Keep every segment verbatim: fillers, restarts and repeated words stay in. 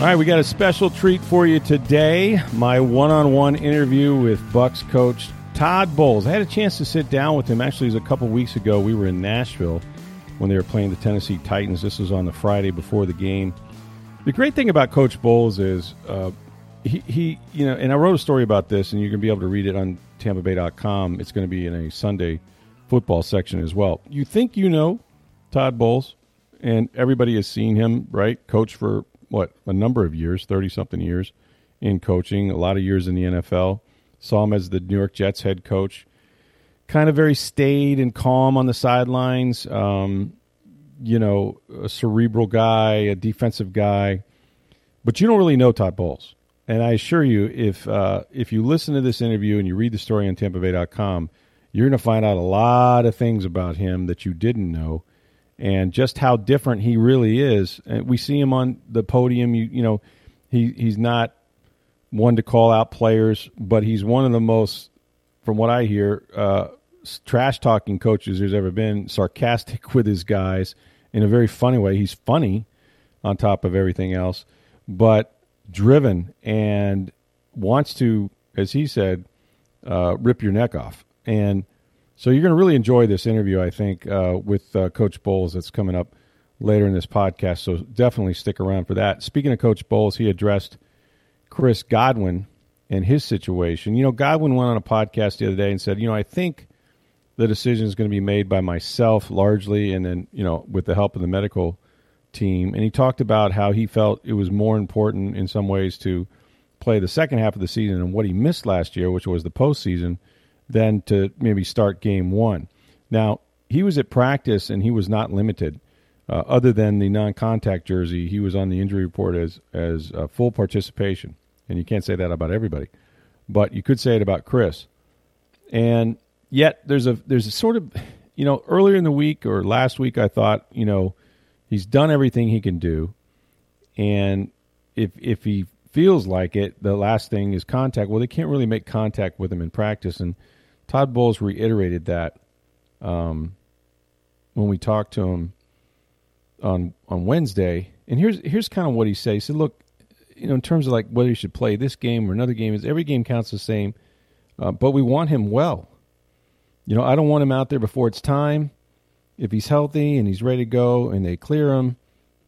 All right, we got a special treat for you today. My one-on-one interview with Bucks coach Todd Bowles. I had a chance to sit down with him. Actually, it was a couple weeks ago. We were in Nashville when they were playing the Tennessee Titans. This was on the Friday before the game. The great thing about Coach Bowles is uh, he, he, you know, and I wrote a story about this, and you're going to be able to read it on Tampa Bay dot com. It's going to be in a Sunday football section as well. You think you know Todd Bowles, and everybody has seen him, right? Coach for what, a number of years, thirty-something years in coaching, a lot of years in the N F L. Saw him as the New York Jets head coach. Kind of very staid and calm on the sidelines. Um, you know, a cerebral guy, a defensive guy. But you don't really know Todd Bowles. And I assure you, if uh, if you listen to this interview and you read the story on Tampa Bay dot com, you're going to find out a lot of things about him that you didn't know, and just how different he really is. And we see him on the podium. You, you know, he he's not one to call out players, but he's one of the most, from what I hear, uh, trash-talking coaches there's ever been, sarcastic with his guys in a very funny way. He's funny on top of everything else, but driven and wants to, as he said, uh, rip your neck off. And so you're going to really enjoy this interview, I think, uh, with uh, Coach Bowles that's coming up later in this podcast, so definitely stick around for that. Speaking of Coach Bowles, he addressed Chris Godwin and his situation. You know, Godwin went on a podcast the other day and said, you know, I think the decision is going to be made by myself largely, and then, you know, with the help of the medical team. And he talked about how he felt it was more important in some ways to play the second half of the season and what he missed last year, which was the postseason, than to maybe start game one. Now, he was at practice, and he was not limited. Uh, other than the non-contact jersey, he was on the injury report as as uh, full participation. And you can't say that about everybody. But you could say it about Chris. And yet, there's a there's a sort of, you know, earlier in the week or last week, I thought, you know, he's done everything he can do. And if if he feels like it, the last thing is contact. Well, they can't really make contact with him in practice, and Todd Bowles reiterated that um, when we talked to him on on Wednesday. And here's here's kind of what he said. He said, look, you know, in terms of like whether he should play this game or another game, is every game counts the same, uh, but we want him well. You know, I don't want him out there before it's time. If he's healthy and he's ready to go and they clear him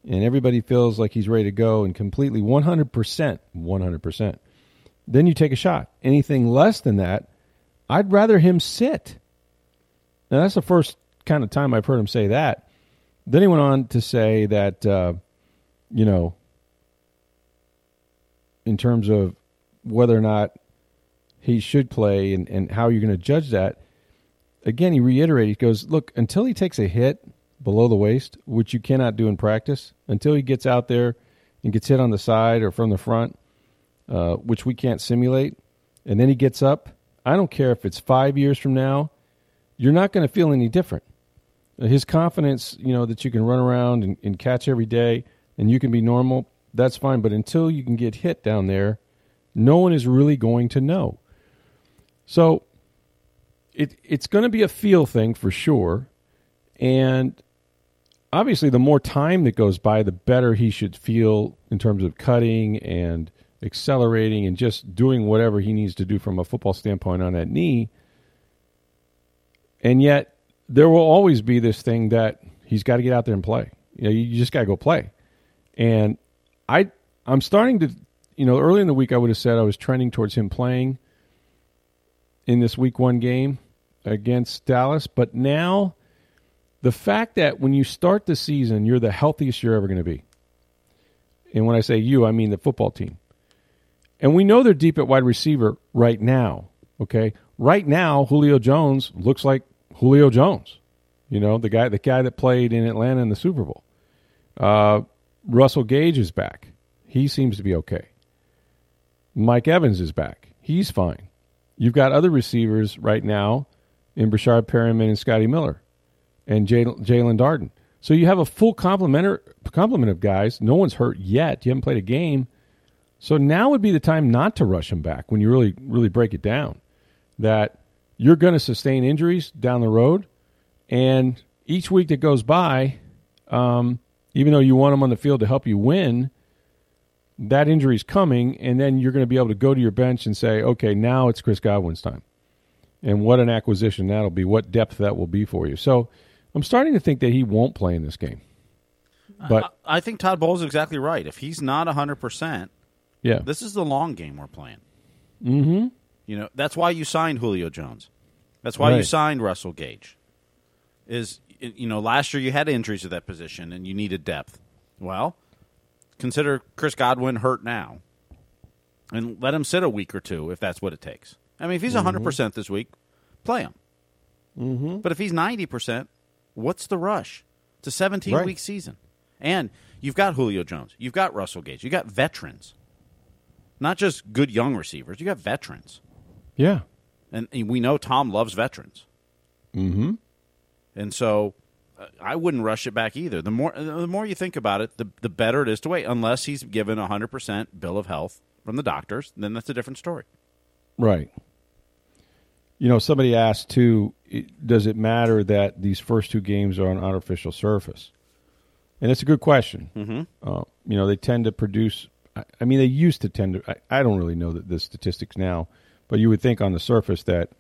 and everybody feels like he's ready to go and completely one hundred percent, one hundred percent, then you take a shot. Anything less than that, I'd rather him sit. Now, that's the first kind of time I've heard him say that. Then he went on to say that, uh, you know, in terms of whether or not he should play and, and how you're going to judge that, again, he reiterated, he goes, look, until he takes a hit below the waist, which you cannot do in practice, until he gets out there and gets hit on the side or from the front, uh, which we can't simulate, and then he gets up, I don't care if it's five years from now, you're not going to feel any different. His confidence, you know, that you can run around and, and catch every day and you can be normal, that's fine. But until you can get hit down there, no one is really going to know. So it it's going to be a feel thing for sure. And obviously the more time that goes by, the better he should feel in terms of cutting and accelerating and just doing whatever he needs to do from a football standpoint on that knee. And yet there will always be this thing that he's got to get out there and play. You know, you just got to go play. And I, I'm starting to, you know, early in the week I would have said I was trending towards him playing in this week one game against Dallas. But now the fact that when you start the season, you're the healthiest you're ever going to be. And when I say you, I mean the football team. And we know they're deep at wide receiver right now, okay? Right now, Julio Jones looks like Julio Jones. You know, the guy the guy that played in Atlanta in the Super Bowl. Uh, Russell Gage is back. He seems to be okay. Mike Evans is back. He's fine. You've got other receivers right now in Breshad Perriman and Scotty Miller and Jalen Darden. So you have a full complement of guys. No one's hurt yet. You haven't played a game. So now would be the time not to rush them back when you really, really break it down, that you're going to sustain injuries down the road. And each week that goes by, um, even though you want them on the field to help you win, that injury is coming, and then you're going to be able to go to your bench and say, okay, now it's Chris Godwin's time. And what an acquisition that'll be, what depth that will be for you. So I'm starting to think that he won't play in this game. But I, I think Todd Bowles is exactly right. If he's not one hundred percent, yeah, this is the long game we're playing. Mm-hmm. You know, that's why you signed Julio Jones. That's why right. you signed Russell Gage. Is, you know, last year you had injuries at that position and you needed depth. Well, consider Chris Godwin hurt now and let him sit a week or two if that's what it takes. I mean, if he's mm-hmm. one hundred percent this week, play him. Mm-hmm. But if he's ninety percent, what's the rush? It's a seventeen-week right. season. And you've got Julio Jones. You've got Russell Gage. You've got veterans. Not just good young receivers. You've got veterans. Yeah. And, and we know Tom loves veterans. Mm-hmm. And so I wouldn't rush it back either. The more the more you think about it, the the better it is to wait, unless he's given a one hundred percent bill of health from the doctors. Then that's a different story. Right. You know, somebody asked, too, does it matter that these first two games are on artificial surface? And it's a good question. Mm-hmm. Uh, you know, they tend to produce – I mean, they used to tend to – I don't really know the, the statistics now, but you would think on the surface that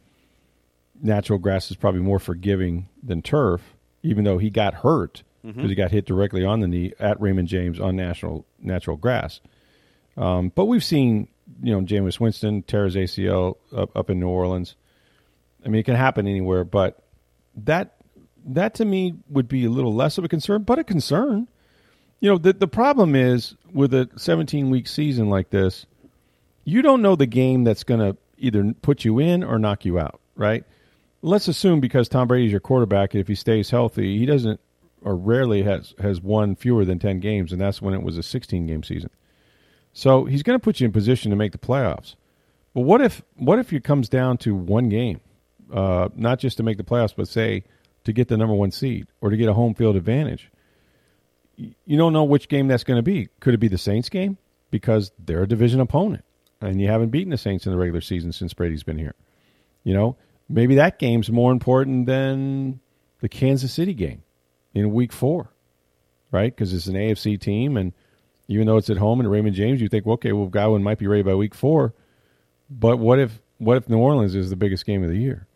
natural grass is probably more forgiving than turf, even though he got hurt because mm-hmm. he got hit directly on the knee at Raymond James on national, natural grass. Um, but we've seen, you know, Jameis Winston tear his A C L up, up in New Orleans. I mean, it can happen anywhere, but that that to me would be a little less of a concern, but a concern. You know, the, the problem is with a seventeen-week season like this, you don't know the game that's going to either put you in or knock you out, right? Let's assume because Tom Brady's your quarterback, if he stays healthy, he doesn't or rarely has, has won fewer than ten games, and that's when it was a sixteen-game season. So he's going to put you in position to make the playoffs. But what if what if it comes down to one game, uh, not just to make the playoffs, but say to get the number one seed or to get a home field advantage? You don't know which game that's going to be. Could it be the Saints game because they're a division opponent, and you haven't beaten the Saints in the regular season since Brady's been here? You know, maybe that game's more important than the Kansas City game in week four, right? Because it's an A F C team, and even though it's at home and Raymond James, you think, well, okay, well, Godwin might be ready by week four, but what if what if New Orleans is the biggest game of the year?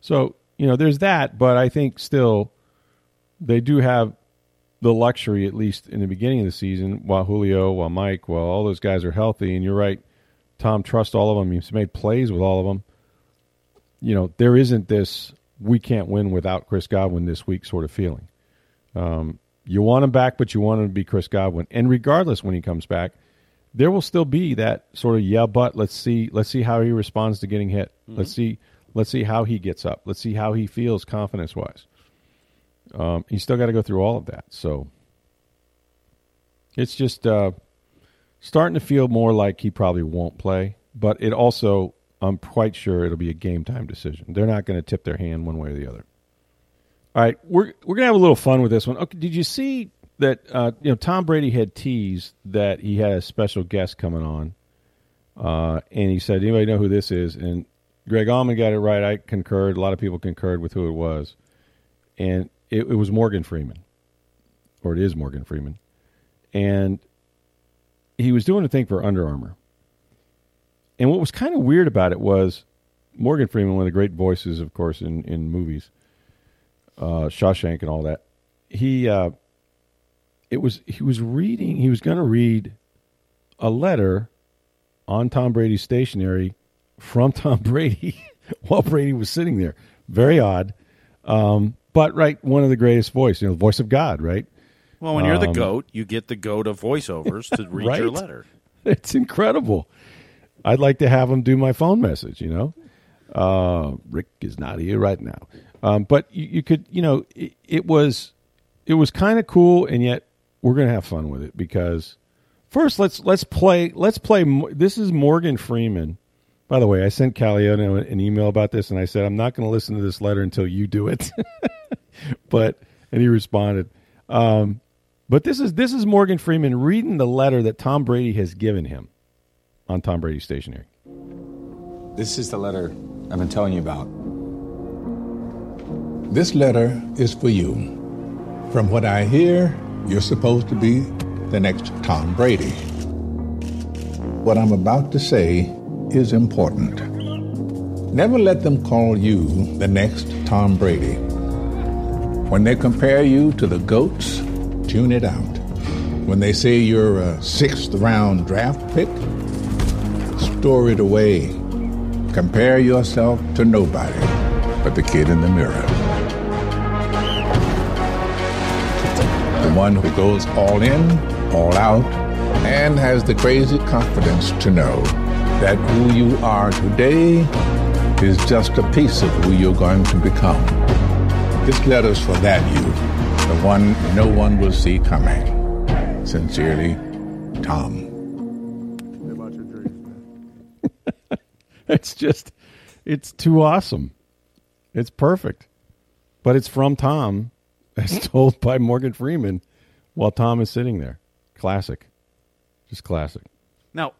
So, you know, there's that, but I think still they do have the luxury, at least in the beginning of the season, while Julio, while Mike, while all those guys are healthy, and you're right, Tom trusts all of them. He's made plays with all of them. You know, there isn't this we can't win without Chris Godwin this week sort of feeling. Um You want him back, but you want him to be Chris Godwin. And regardless when he comes back, there will still be that sort of, yeah, but let's see let's see how he responds to getting hit. Mm-hmm. Let's see let's see how he gets up. Let's see how he feels confidence-wise. Um, he's still got to go through all of that. So it's just uh, starting to feel more like he probably won't play. But it also, I'm quite sure it'll be a game-time decision. They're not going to tip their hand one way or the other. All right, we're we're gonna have a little fun with this one. Okay, did you see that? Uh, you know, Tom Brady had teased that he had a special guest coming on, uh, and he said, "Anybody know who this is?" And Greg Allman got it right. I concurred. A lot of people concurred with who it was, and it, it was Morgan Freeman, or it is Morgan Freeman, and he was doing a thing for Under Armour. And what was kind of weird about it was Morgan Freeman, one of the great voices, of course, in in movies. Uh, Shawshank and all that. He, uh, it was he was reading. He was going to read a letter on Tom Brady's stationery from Tom Brady while Brady was sitting there. Very odd, um, but right, one of the greatest voice. You know, the voice of God, right? Well, when you're um, the GOAT, you get the GOAT of voiceovers to read right? your letter. It's incredible. I'd like to have him do my phone message. You know, Uh, Rick is not here right now. Um, but you, you could, you know, it, it was it was kind of cool, and yet we're going to have fun with it because first let's let's play let's play. This is Morgan Freeman. By the way, I sent Caliano an email about this, and I said I'm not going to listen to this letter until you do it. But and he responded. Um, but this is this is Morgan Freeman reading the letter that Tom Brady has given him on Tom Brady Stationery. This is the letter I've been telling you about. This letter is for you. From what I hear, you're supposed to be the next Tom Brady. What I'm about to say is important. Never let them call you the next Tom Brady. When they compare you to the GOATs, tune it out. When they say you're a sixth round draft pick, store it away. Compare yourself to nobody but the kid in the mirror. The one who goes all in, all out, and has the crazy confidence to know that who you are today is just a piece of who you're going to become. This letter's for that you, the one no one will see coming. Sincerely, Tom. Hey, about your dreams, man. It's just, it's too awesome. It's perfect. But it's from Tom, as told by Morgan Freeman while Tom is sitting there. Classic. Just classic. Now,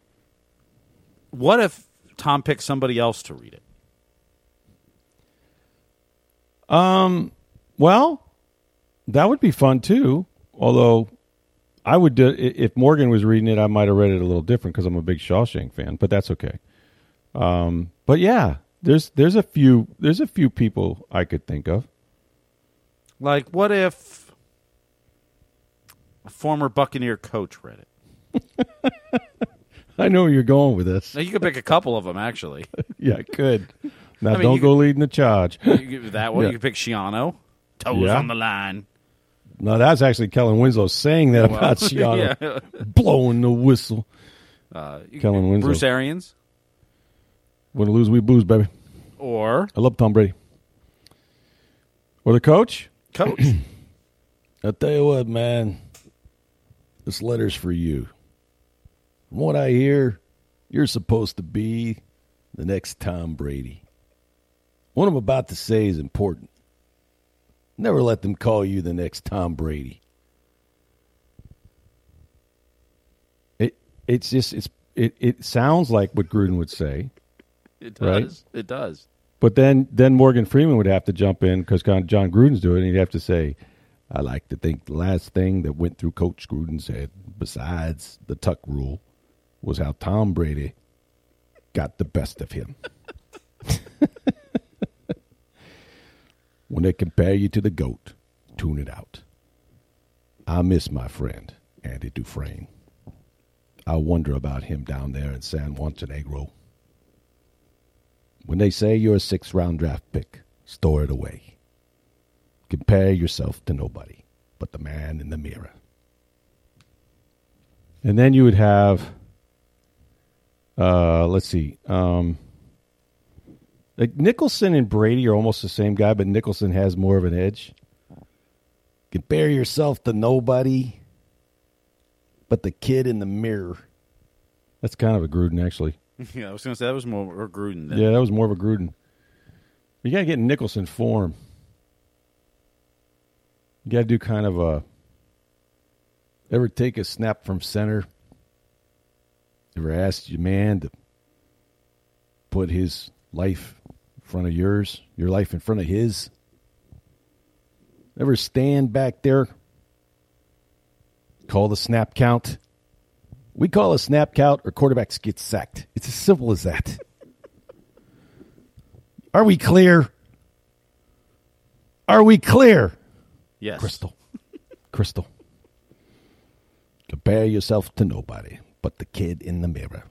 what if Tom picks somebody else to read it? Um, well, that would be fun, too. Although, I would do, if Morgan was reading it, I might have read it a little different because I'm a big Shawshank fan, but that's okay. Um, but yeah, there's there's a few there's a few people I could think of. Like, what if a former Buccaneer coach read it? I know where you're going with this. Now, you could pick a couple of them, actually. Yeah, I could. Now, I mean, don't go could, leading the charge. You could, that one, yeah. You could pick Schiano. Toes yeah. on the line. No, that's actually Kellen Winslow saying that well, about Schiano. Yeah. Blowing the whistle. Uh, Kellen Winslow. Bruce Arians. When we lose, we booze, baby. Or? I love Tom Brady. Or the coach? Coach, I'll tell you what, man, this letter's for you. From what I hear, you're supposed to be the next Tom Brady. What I'm about to say is important. Never let them call you the next Tom Brady. It it's just it's it, it sounds like what Gruden would say. It does. Right? It does. But then, then Morgan Freeman would have to jump in because John Gruden's doing it, and he'd have to say, I like to think the last thing that went through Coach Gruden's head, besides the tuck rule, was how Tom Brady got the best of him. When they compare you to the GOAT, tune it out. I miss my friend, Andy Dufresne. I wonder about him down there in San Montenegro. When they say you're a sixth-round draft pick, store it away. Compare yourself to nobody but the man in the mirror. And then you would have, uh, let's see, um, like Nicholson and Brady are almost the same guy, but Nicholson has more of an edge. Compare yourself to nobody but the kid in the mirror. That's kind of a Gruden, actually. Yeah, I was going to say that was more of a Gruden. Then. Yeah, that was more of a Gruden. You got to get Nicholson form. You got to do kind of a, ever take a snap from center? Ever asked your man to put his life in front of yours, your life in front of his? Ever stand back there, call the snap count? We call a snap count or quarterbacks get sacked. It's as simple as that. Are we clear? Are we clear? Yes. Crystal. Crystal. Compare yourself to nobody but the kid in the mirror.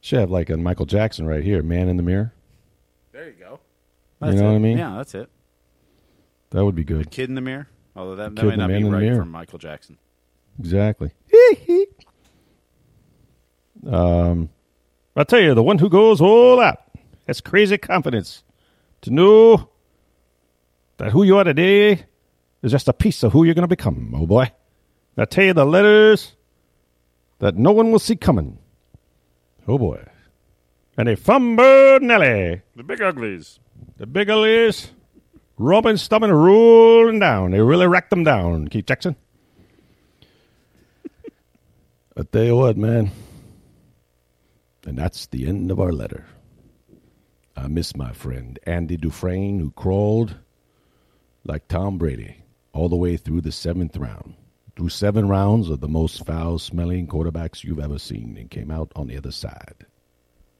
Should have like a Michael Jackson right here, man in the mirror. There you go. That's you know it. What I mean? Yeah, that's it. That would be good. The kid in the mirror? Although that, that may not be right from Michael Jackson. Exactly. um, I'll tell you, the one who goes all out has crazy confidence to know that who you are today is just a piece of who you're going to become, oh boy. They'll tell you the letters that no one will see coming. Oh boy. And they fumbled Nelly. The big uglies. The big uglies. Robin Stubbin rolling down. They really racked them down, Keith Jackson. I tell you what, man. And that's the end of our letter. I miss my friend Andy Dufresne, who crawled like Tom Brady all the way through the seventh round. Through seven rounds of the most foul-smelling quarterbacks you've ever seen and came out on the other side,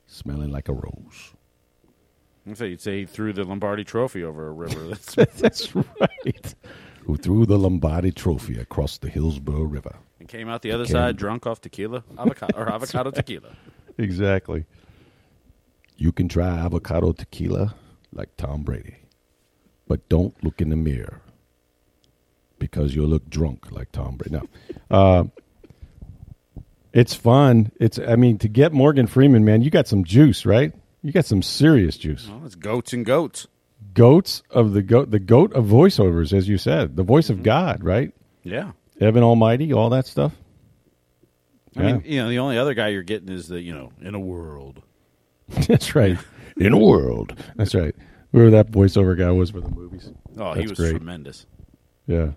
smelling like a rose. So you'd say he threw the Lombardi Trophy over a river. That's, that's right. Who threw the Lombardi Trophy across the Hillsborough River. And came out the other came... side drunk off tequila, avocado, or avocado tequila. Exactly. You can try avocado tequila like Tom Brady, but don't look in the mirror because you'll look drunk like Tom Brady. No. Uh, it's fun. It's I mean, to get Morgan Freeman, man, you got some juice, right? You got some serious juice. Well, it's goats and goats. Goats of the goat, the goat of voiceovers, as you said, the voice mm-hmm. of God, right? Yeah, Evan Almighty, all that stuff. I yeah. mean, you know, the only other guy you're getting is the you know, in a world. That's right, in a world. That's right. Whoever that voiceover guy was for the movies. Oh, That's he was great. Tremendous. Yeah.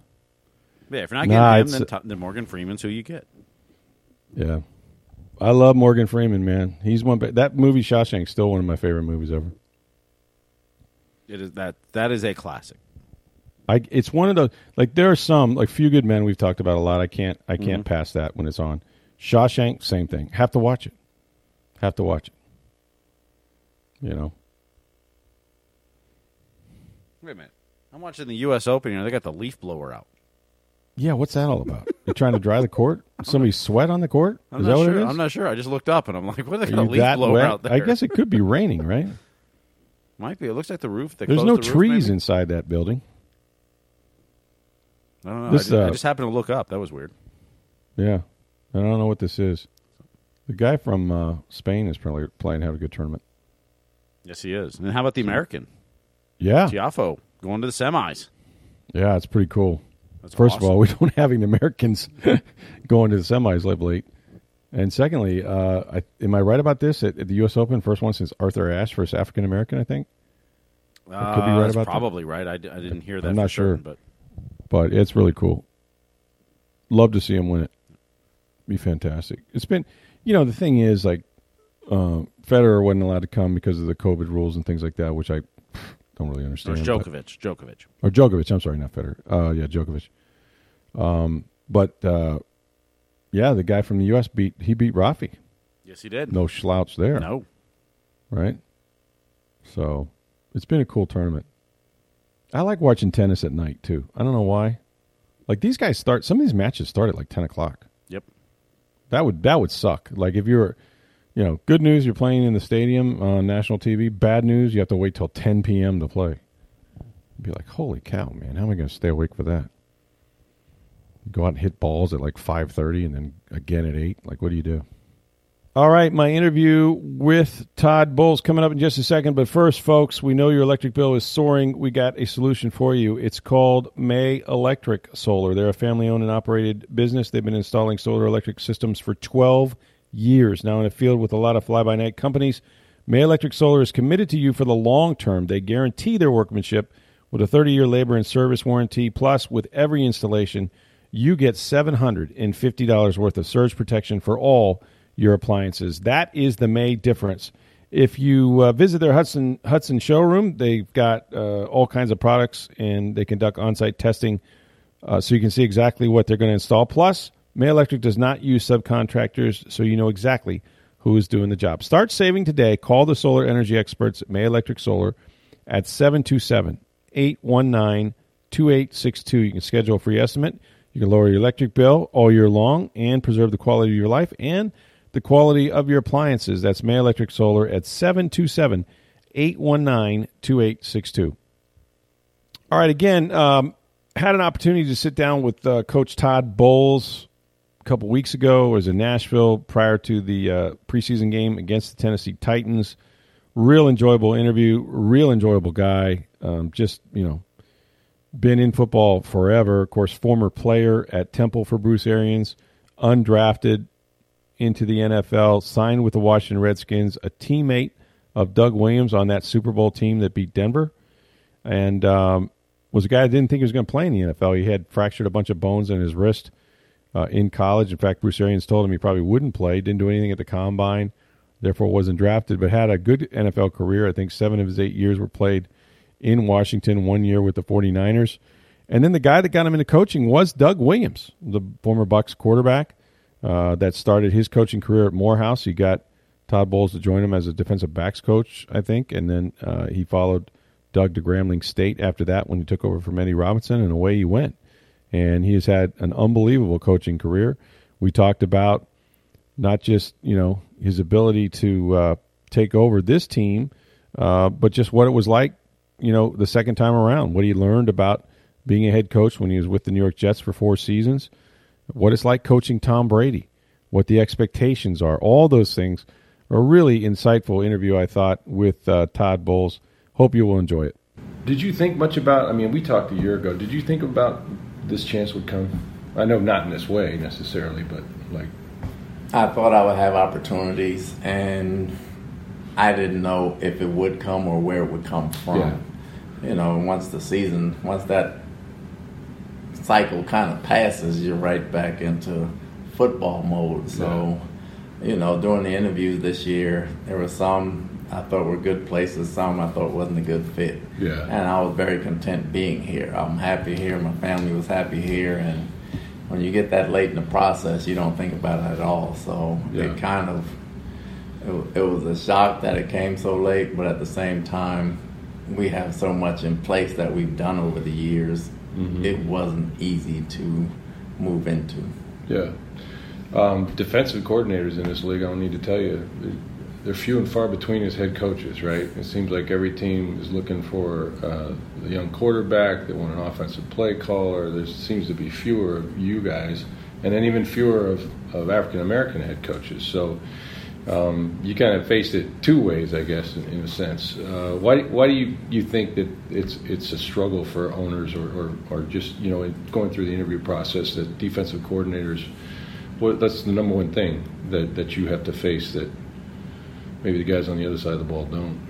Yeah. If you're not getting nah, him, then, Tom, then Morgan Freeman's who you get. Yeah. I love Morgan Freeman, man. He's one. That movie Shawshank is still one of my favorite movies ever. It is that that is a classic. I it's one of those like there are some like Few Good Men we've talked about a lot. I can't I can't mm-hmm. pass that when it's on. Shawshank, same thing. Have to watch it. Have to watch it. You know. Wait a minute. I'm watching the U S Open here. They got the leaf blower out. Yeah, what's that all about? You're trying to dry the court? Somebody sweat on the court? I'm is that sure. what it is? I'm not sure. I just looked up, and I'm like, what the hell leaf blower wet? out there? I guess it could be raining, right? Might be. It looks like the roof. They There's no the trees roof, inside that building. I don't know. This, I, just, uh, I just happened to look up. That was weird. Yeah. I don't know what this is. The guy from uh, Spain is probably playing to have a good tournament. Yes, he is. And how about the American? Yeah. Tiafoe going to the semis. Yeah, it's pretty cool. That's First awesome. of all, we don't have any Americans going to the semis level eight. And secondly, uh, I, am I right about this? At, at the U S Open, first one since Arthur Ashe, first African American, I think? Uh, I could be right that's about probably that. right. I, I didn't hear that. I'm not sure. Certain, but. but it's really cool. Love to see him win it. Be fantastic. It's been, you know, the thing is, like, uh, Federer wasn't allowed to come because of the COVID rules and things like that, which I don't really understand. Or Djokovic. But, Djokovic. Or Djokovic. I'm sorry, not Federer. Uh, yeah, Djokovic. Um, but, uh, yeah, the guy from the U S beat, he beat Rafi. Yes, he did. No slouch there. No. Right? So, it's been a cool tournament. I like watching tennis at night, too. I don't know why. Like, these guys start, some of these matches start at like ten o'clock. Yep. That would, that would suck. Like, if you're, you know, good news, you're playing in the stadium on national T V. Bad news, you have to wait till ten p.m. to play. You'd be like, holy cow, man, how am I going to stay awake for that? Go out and hit balls at like five thirty and then again at eight. Like, what do you do? All right, my interview with Todd Bowles coming up in just a second. But first, folks, we know your electric bill is soaring. We got a solution for you. It's called May Electric Solar. They're a family-owned and operated business. They've been installing solar electric systems for twelve years. Now in a field with a lot of fly-by-night companies, May Electric Solar is committed to you for the long term. They guarantee their workmanship with a thirty-year labor and service warranty. Plus, with every installation, you get seven hundred fifty dollars worth of surge protection for all your appliances. That is the May difference. If you uh, visit their Hudson Hudson showroom, they've got uh, all kinds of products, and they conduct on-site testing uh, so you can see exactly what they're going to install. Plus, May Electric does not use subcontractors, so you know exactly who is doing the job. Start saving today. Call the solar energy experts at May Electric Solar at seven two seven, eight one nine, two eight six two. You can schedule a free estimate. You can lower your electric bill all year long and preserve the quality of your life and the quality of your appliances. That's May Electric Solar at seven two seven, eight one nine, two eight six two. All right, again, um, had an opportunity to sit down with uh, Coach Todd Bowles a couple weeks ago. I was in Nashville prior to the uh, preseason game against the Tennessee Titans. real enjoyable interview, real enjoyable guy. Um, just, you know, been in football forever. Of course, former player at Temple for Bruce Arians, undrafted into the N F L, signed with the Washington Redskins, a teammate of Doug Williams on that Super Bowl team that beat Denver, and um, was a guy I didn't think he was going to play in the N F L. He had fractured a bunch of bones in his wrist uh, in college. In fact, Bruce Arians told him he probably wouldn't play, didn't do anything at the combine, therefore wasn't drafted, but had a good N F L career. I think seven of his eight years were played in Washington, one year with the forty-niners. And then the guy that got him into coaching was Doug Williams, the former Bucs quarterback uh, that started his coaching career at Morehouse. He got Todd Bowles to join him as a defensive backs coach, I think, and then uh, he followed Doug to Grambling State after that when he took over from Eddie Robinson, and away he went. And he has had an unbelievable coaching career. We talked about not just, you know, his ability to uh, take over this team, uh, but just what it was like, you know, the second time around, what he learned about being a head coach when he was with the New York Jets for four seasons, what it's like coaching Tom Brady, what the expectations are, all those things. A really insightful interview, I thought, with uh, Todd Bowles. Hope you will enjoy it. Did you think much about, I mean, we talked a year ago. Did you think about this chance would come? I know not in this way necessarily, but like. I thought I would have opportunities, and I didn't know if it would come or where it would come from. Yeah. You know, once the season, once that cycle kind of passes, you're right back into football mode. So. Yeah. You know, during the interviews this year, there were some I thought were good places, some I thought wasn't a good fit. Yeah. And I was very content being here. I'm happy here. My family was happy here. And when you get that late in the process, you don't think about it at all. So yeah. it kind of, it, it was a shock that it came so late. But at the same time, we have so much in place that we've done over the years. Mm-hmm. It wasn't easy to move into. Yeah. Um, defensive coordinators in this league, I don't need to tell you, they're few and far between as head coaches, right? It seems like every team is looking for uh, a young quarterback. They want an offensive play caller. There seems to be fewer of you guys, and then even fewer of, of African-American head coaches. So um, you kind of faced it two ways, I guess, in, in a sense. Uh, why why do you, you think that it's it's a struggle for owners or, or, or just, you know, going through the interview process that defensive coordinators – well, that's the number one thing that, that you have to face that maybe the guys on the other side of the ball don't?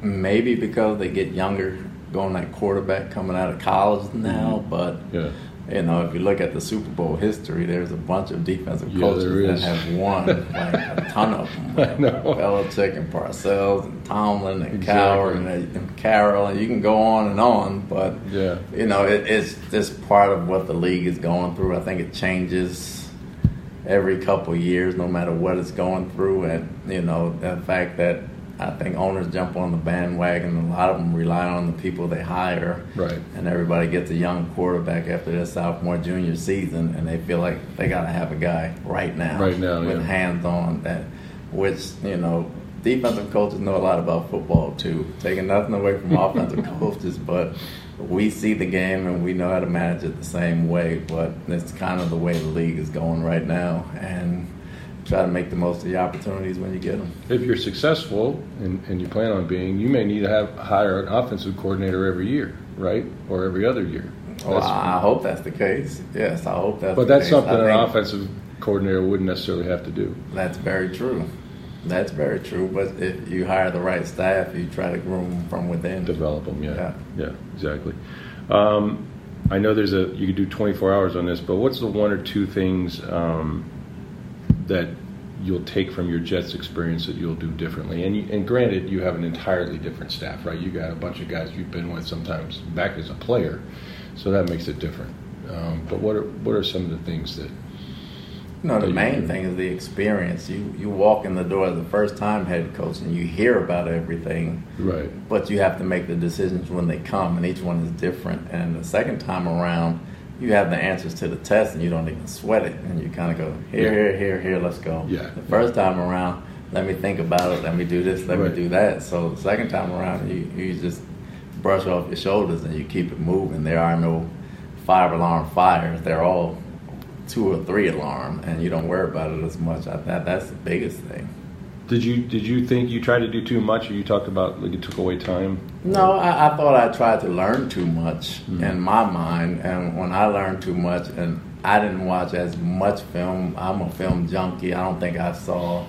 Maybe because they get younger, going like quarterback coming out of college now. Mm-hmm. But, yeah. you know, if you look at the Super Bowl history, there's a bunch of defensive yeah, coaches that have won, like a ton of them. Like, I know. Belichick and Parcells and Tomlin and exactly. Cowher and, and Carroll, and you can go on and on. But, yeah. you know, it, it's just part of what the league is going through. I think it changes every couple of years, no matter what it's going through. And, you know, the fact that I think owners jump on the bandwagon. A lot of them rely on the people they hire. Right. And everybody gets a young quarterback after their sophomore, junior season, and they feel like they got to have a guy right now. Right now, With yeah. hands-on. That, which, you know, defensive coaches know a lot about football, too. Taking nothing away from offensive coaches, but we see the game and we know how to manage it the same way. But it's kind of the way the league is going right now. And try to make the most of the opportunities when you get them. If you're successful, and, and you plan on being, you may need to have hire an offensive coordinator every year, right? Or every other year. Well, I hope that's the case. Yes, I hope that's the case. But that's something an offensive coordinator wouldn't necessarily have to do. That's very true. That's very true. But if you hire the right staff, you try to groom them from within. Develop them, yeah. Yeah, yeah exactly. Um, I know there's a you could do twenty-four hours on this, but what's the one or two things um, that you'll take from your Jets experience that you'll do differently? And you, and granted, you have an entirely different staff, right? You got a bunch of guys you've been with sometimes back as a player, so that makes it different. Um, but what are what are some of the things that? No, the main thing is the experience. You you walk in the door the first time head coach and you hear about everything. Right. But you have to make the decisions when they come, and each one is different. And the second time around, you have the answers to the test, and you don't even sweat it. And you kind of go, here, yeah. here, here, here, let's go. Yeah. The first yeah. time around, let me think about it. Let me do this. Let right. me do that. So the second time around, you, you just brush off your shoulders, and you keep it moving. There are no five-alarm fires. They're all two- or three-alarm, and you don't worry about it as much. I, that That's the biggest thing. Did you did you think you tried to do too much, or you talked about like it took away time? No, I, I thought I tried to learn too much mm-hmm. in my mind, and when I learned too much, and I didn't watch as much film. I'm a film junkie. I don't think I saw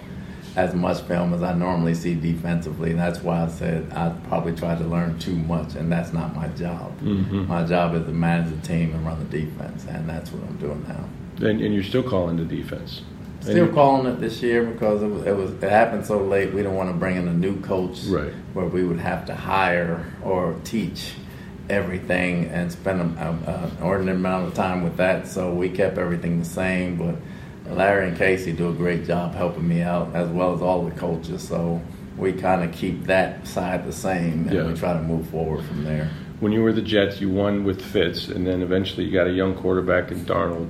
as much film as I normally see defensively. That's why I said I probably tried to learn too much, and that's not my job. Mm-hmm. My job is to manage the team and run the defense, and that's what I'm doing now. And, and you're still calling the defense. Still calling it this year because it was, it was it happened so late. We didn't want to bring in a new coach right. where we would have to hire or teach everything and spend an ordinary amount of time with that. So we kept everything the same. But Larry and Casey do a great job helping me out, as well as all the coaches. So we kind of keep that side the same, and yeah. we try to move forward from there. When you were the Jets, you won with Fitz, and then eventually you got a young quarterback in Darnold.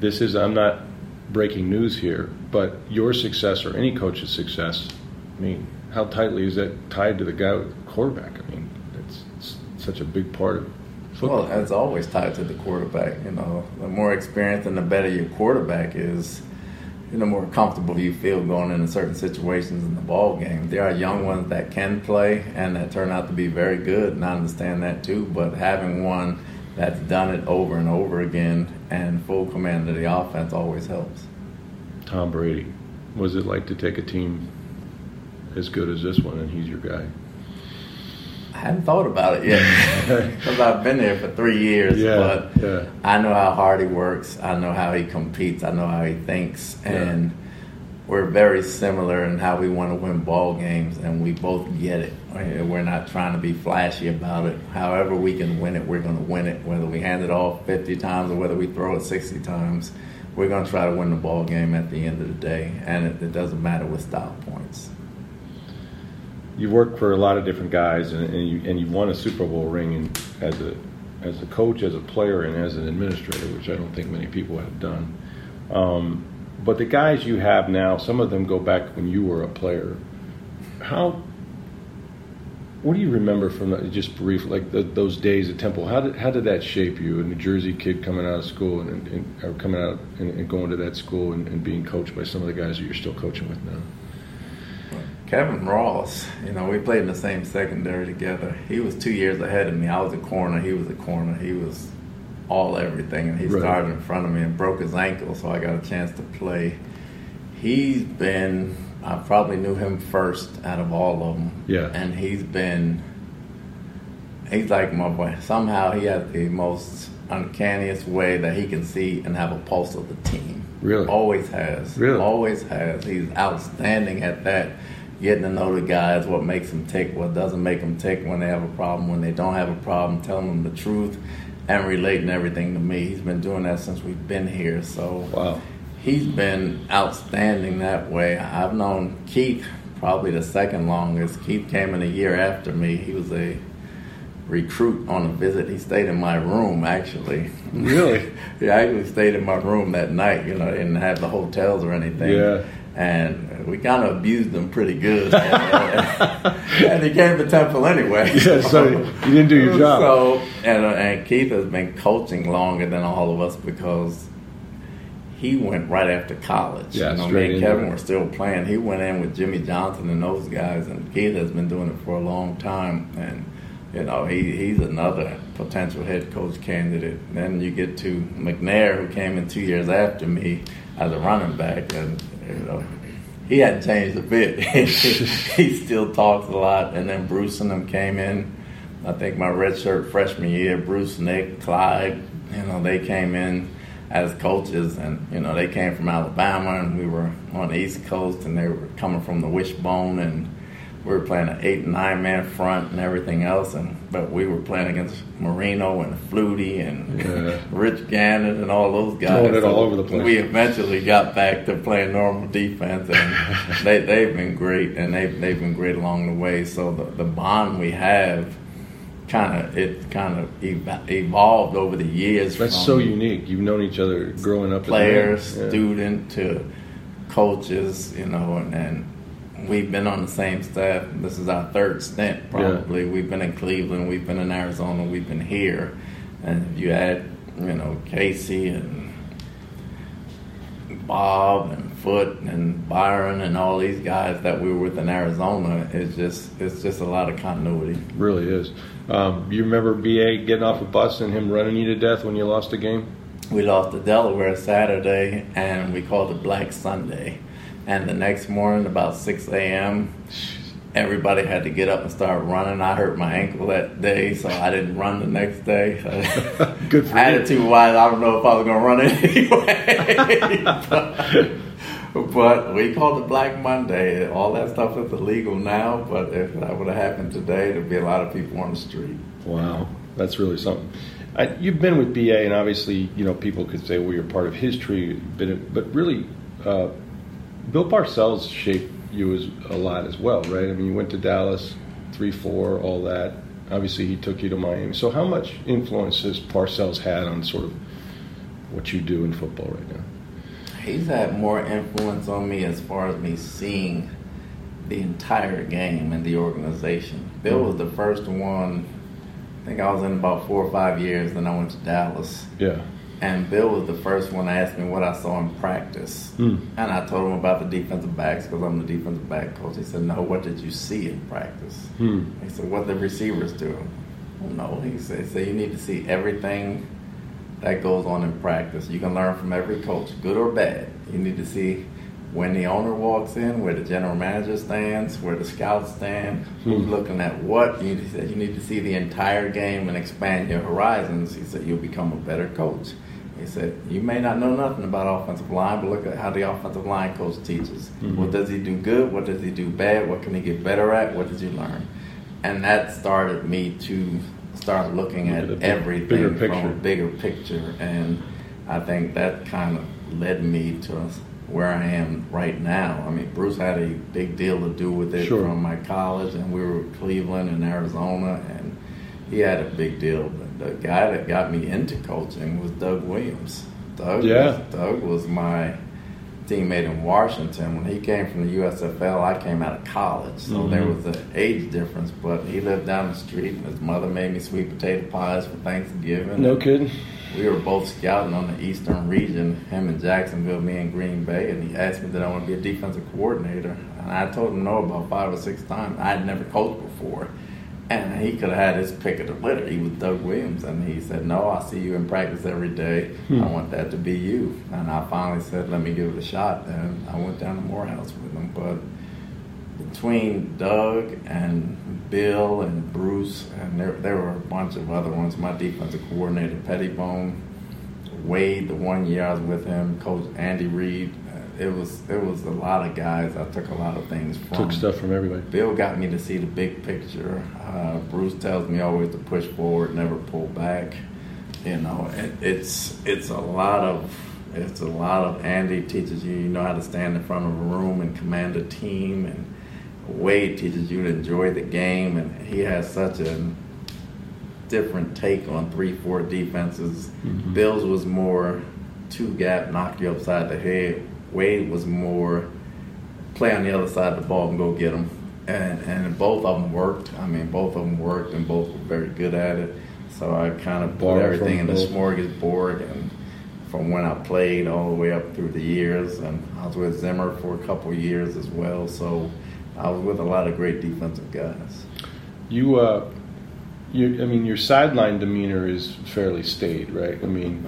This is I'm not. breaking news here, but your success or any coach's success, I mean, how tightly is that tied to the guy with the quarterback? I mean, it's, it's such a big part of football. Well, it's always tied to the quarterback. You know, the more experience and the better your quarterback is, the more comfortable you feel going into certain situations in the ball game. There are young ones that can play and that turn out to be very good, and I understand that too, but having one that's done it over and over again, and full command of the offense always helps. Tom Brady, what was it like to take a team as good as this one, and he's your guy? I hadn't thought about it yet, because I've been there for three years, yeah, but yeah. I know how hard he works, I know how he competes, I know how he thinks, and yeah. we're very similar in how we want to win ball games, and we both get it. We're not trying to be flashy about it. However we can win it, we're going to win it. Whether we hand it off fifty times or whether we throw it sixty times, we're going to try to win the ball game at the end of the day, and it, it doesn't matter with style points. You worked for a lot of different guys, and, and you and you won a Super Bowl ring in, as a as a coach, as a player, and as an administrator, which I don't think many people have done. Um, But the guys you have now, some of them go back when you were a player. How? What do you remember from the, just brief, like the, those days at Temple? How did how did that shape you? A New Jersey kid coming out of school and, and or coming out and, and going to that school and, and being coached by some of the guys that you're still coaching with now. Kevin Ross, you know, we played in the same secondary together. He was two years ahead of me. I was a corner. He was a corner. He was. all everything, and he right. started in front of me and broke his ankle, so I got a chance to play. He's been, I probably knew him first out of all of them, yeah. and he's been, he's like my boy. Somehow he has the most uncanniest way that he can see and have a pulse of the team. Really? Always has. Really? Always has. He's outstanding at that. Getting to know the guys, what makes them tick, what doesn't make them tick, when they have a problem, when they don't have a problem, telling them the truth. And relating everything to me. He's been doing that since we've been here. So wow. he's been outstanding that way. I've known Keith probably the second longest. Keith came in a year after me. He was a recruit on a visit. He stayed in my room, actually. Really? He actually stayed in my room that night. You know, didn't have the hotels or anything. Yeah. And we kind of abused him pretty good. And he came to Temple anyway. Yeah, so you didn't do your job. So and, and Keith has been coaching longer than all of us because he went right after college. Yeah, you know, me and Kevin were still playing. He went in with Jimmy Johnson and those guys, and Keith has been doing it for a long time. And, you know, he, he's another potential head coach candidate. And then you get to McNair, who came in two years after me as a running back, and you know, he hadn't changed a bit. He still talks a lot. And then Bruce and them came in. I think my redshirt freshman year, Bruce, Nick, Clyde, you know, they came in as coaches. And, you know, they came from Alabama, and we were on the East Coast, and they were coming from the Wishbone, and we were playing an eight and nine man front and everything else, and but we were playing against Marino and Flutie and yeah. Rich Gannon and all those guys. Throwing it so all over the place. We eventually got back to playing normal defense, and they they've been great, and they've they've been great along the way. So the, the bond we have kind of it kind of ev- evolved over the years. That's so unique. You've known each other growing up. Player, as well. Yeah. student to coaches, you know, and. and we've been on the same staff. This is our third stint, probably. Yeah. We've been in Cleveland. We've been in Arizona. We've been here. And if you add, you know, Casey and Bob and Foot and Byron and all these guys that we were with in Arizona, it's just it's just a lot of continuity. It really is. Um, you remember B A getting off a bus and him running you to death when you lost a game? We lost to Delaware Saturday, and we called it Black Sunday. And the next morning, about six a.m., everybody had to get up and start running. I hurt my ankle that day, so I didn't run the next day. Good for you. Attitude-wise, I don't know if I was going to run it anyway. but, but we called it Black Monday. All that stuff is illegal now, but if that would have happened today, there would be a lot of people on the street. Wow, that's really something. I, you've been with B A, and obviously, you know, people could say, well, you're part of history, but, but really, uh, Bill Parcells shaped you was a lot as well, right? I mean, you went to Dallas, three four, all that. Obviously, he took you to Miami. So how much influence has Parcells had on sort of what you do in football right now? He's had more influence on me as far as me seeing the entire game and the organization. Bill was the first one. I think I was in about four or five years, then I went to Dallas. Yeah. And Bill was the first one to ask me what I saw in practice. Mm. And I told him about the defensive backs because I'm the defensive back coach. He said, no, what did you see in practice? Mm. He said, what the receivers doing? Well, no, he said, so you need to see everything that goes on in practice. You can learn from every coach, good or bad. You need to see when the owner walks in, where the general manager stands, where the scouts stand, who's mm. looking at what. You need, to, you need to see the entire game and expand your horizons. He said, you'll become a better coach. He said, you may not know nothing about offensive line, but look at how the offensive line coach teaches. Mm-hmm. What does he do good? What does he do bad? What can he get better at? What did you learn? And that started me to start looking at, at everything bigger picture. From a bigger picture. And I think that kind of led me to where I am right now. I mean, Bruce had a big deal to do with it sure. from my college, and we were in Cleveland and Arizona, and he had a big deal. The guy that got me into coaching was Doug Williams. Doug, yeah. was, Doug was my teammate in Washington. When he came from the U S F L, I came out of college, so mm-hmm. there was an age difference. But he lived down the street, and his mother made me sweet potato pies for Thanksgiving. No kidding. We were both scouting on the Eastern region, him in Jacksonville, me in Green Bay, and he asked me that I want to be a defensive coordinator. And I told him no about five or six times. I had never coached before. And he could have had his pick of the litter. He was Doug Williams, and he said, no, I see you in practice every day. Hmm. I want that to be you. And I finally said, let me give it a shot. And I went down to Morehouse with him. But between Doug and Bill and Bruce, and there, there were a bunch of other ones, my defensive coordinator, Pettibone, Wade, the one year I was with him, Coach Andy Reid. It was it was a lot of guys. I took a lot of things from. Took stuff from everybody. Bill got me to see the big picture. Uh, Bruce tells me always to push forward, never pull back. You know, it, it's it's a lot of it's a lot of Andy teaches you you know how to stand in front of a room and command a team, and Wade teaches you to enjoy the game, and he has such a different take on three, four defenses. Mm-hmm. Bill's was more two gap, knock you upside the head. Wade was more play on the other side of the ball and go get them. And, and both of them worked. I mean, both of them worked and both were very good at it. So I kind of put everything in the smorgasbord, and from when I played all the way up through the years. And I was with Zimmer for a couple of years as well. So I was with a lot of great defensive guys. You, uh, you I mean, your sideline demeanor is fairly staid, right? I mean...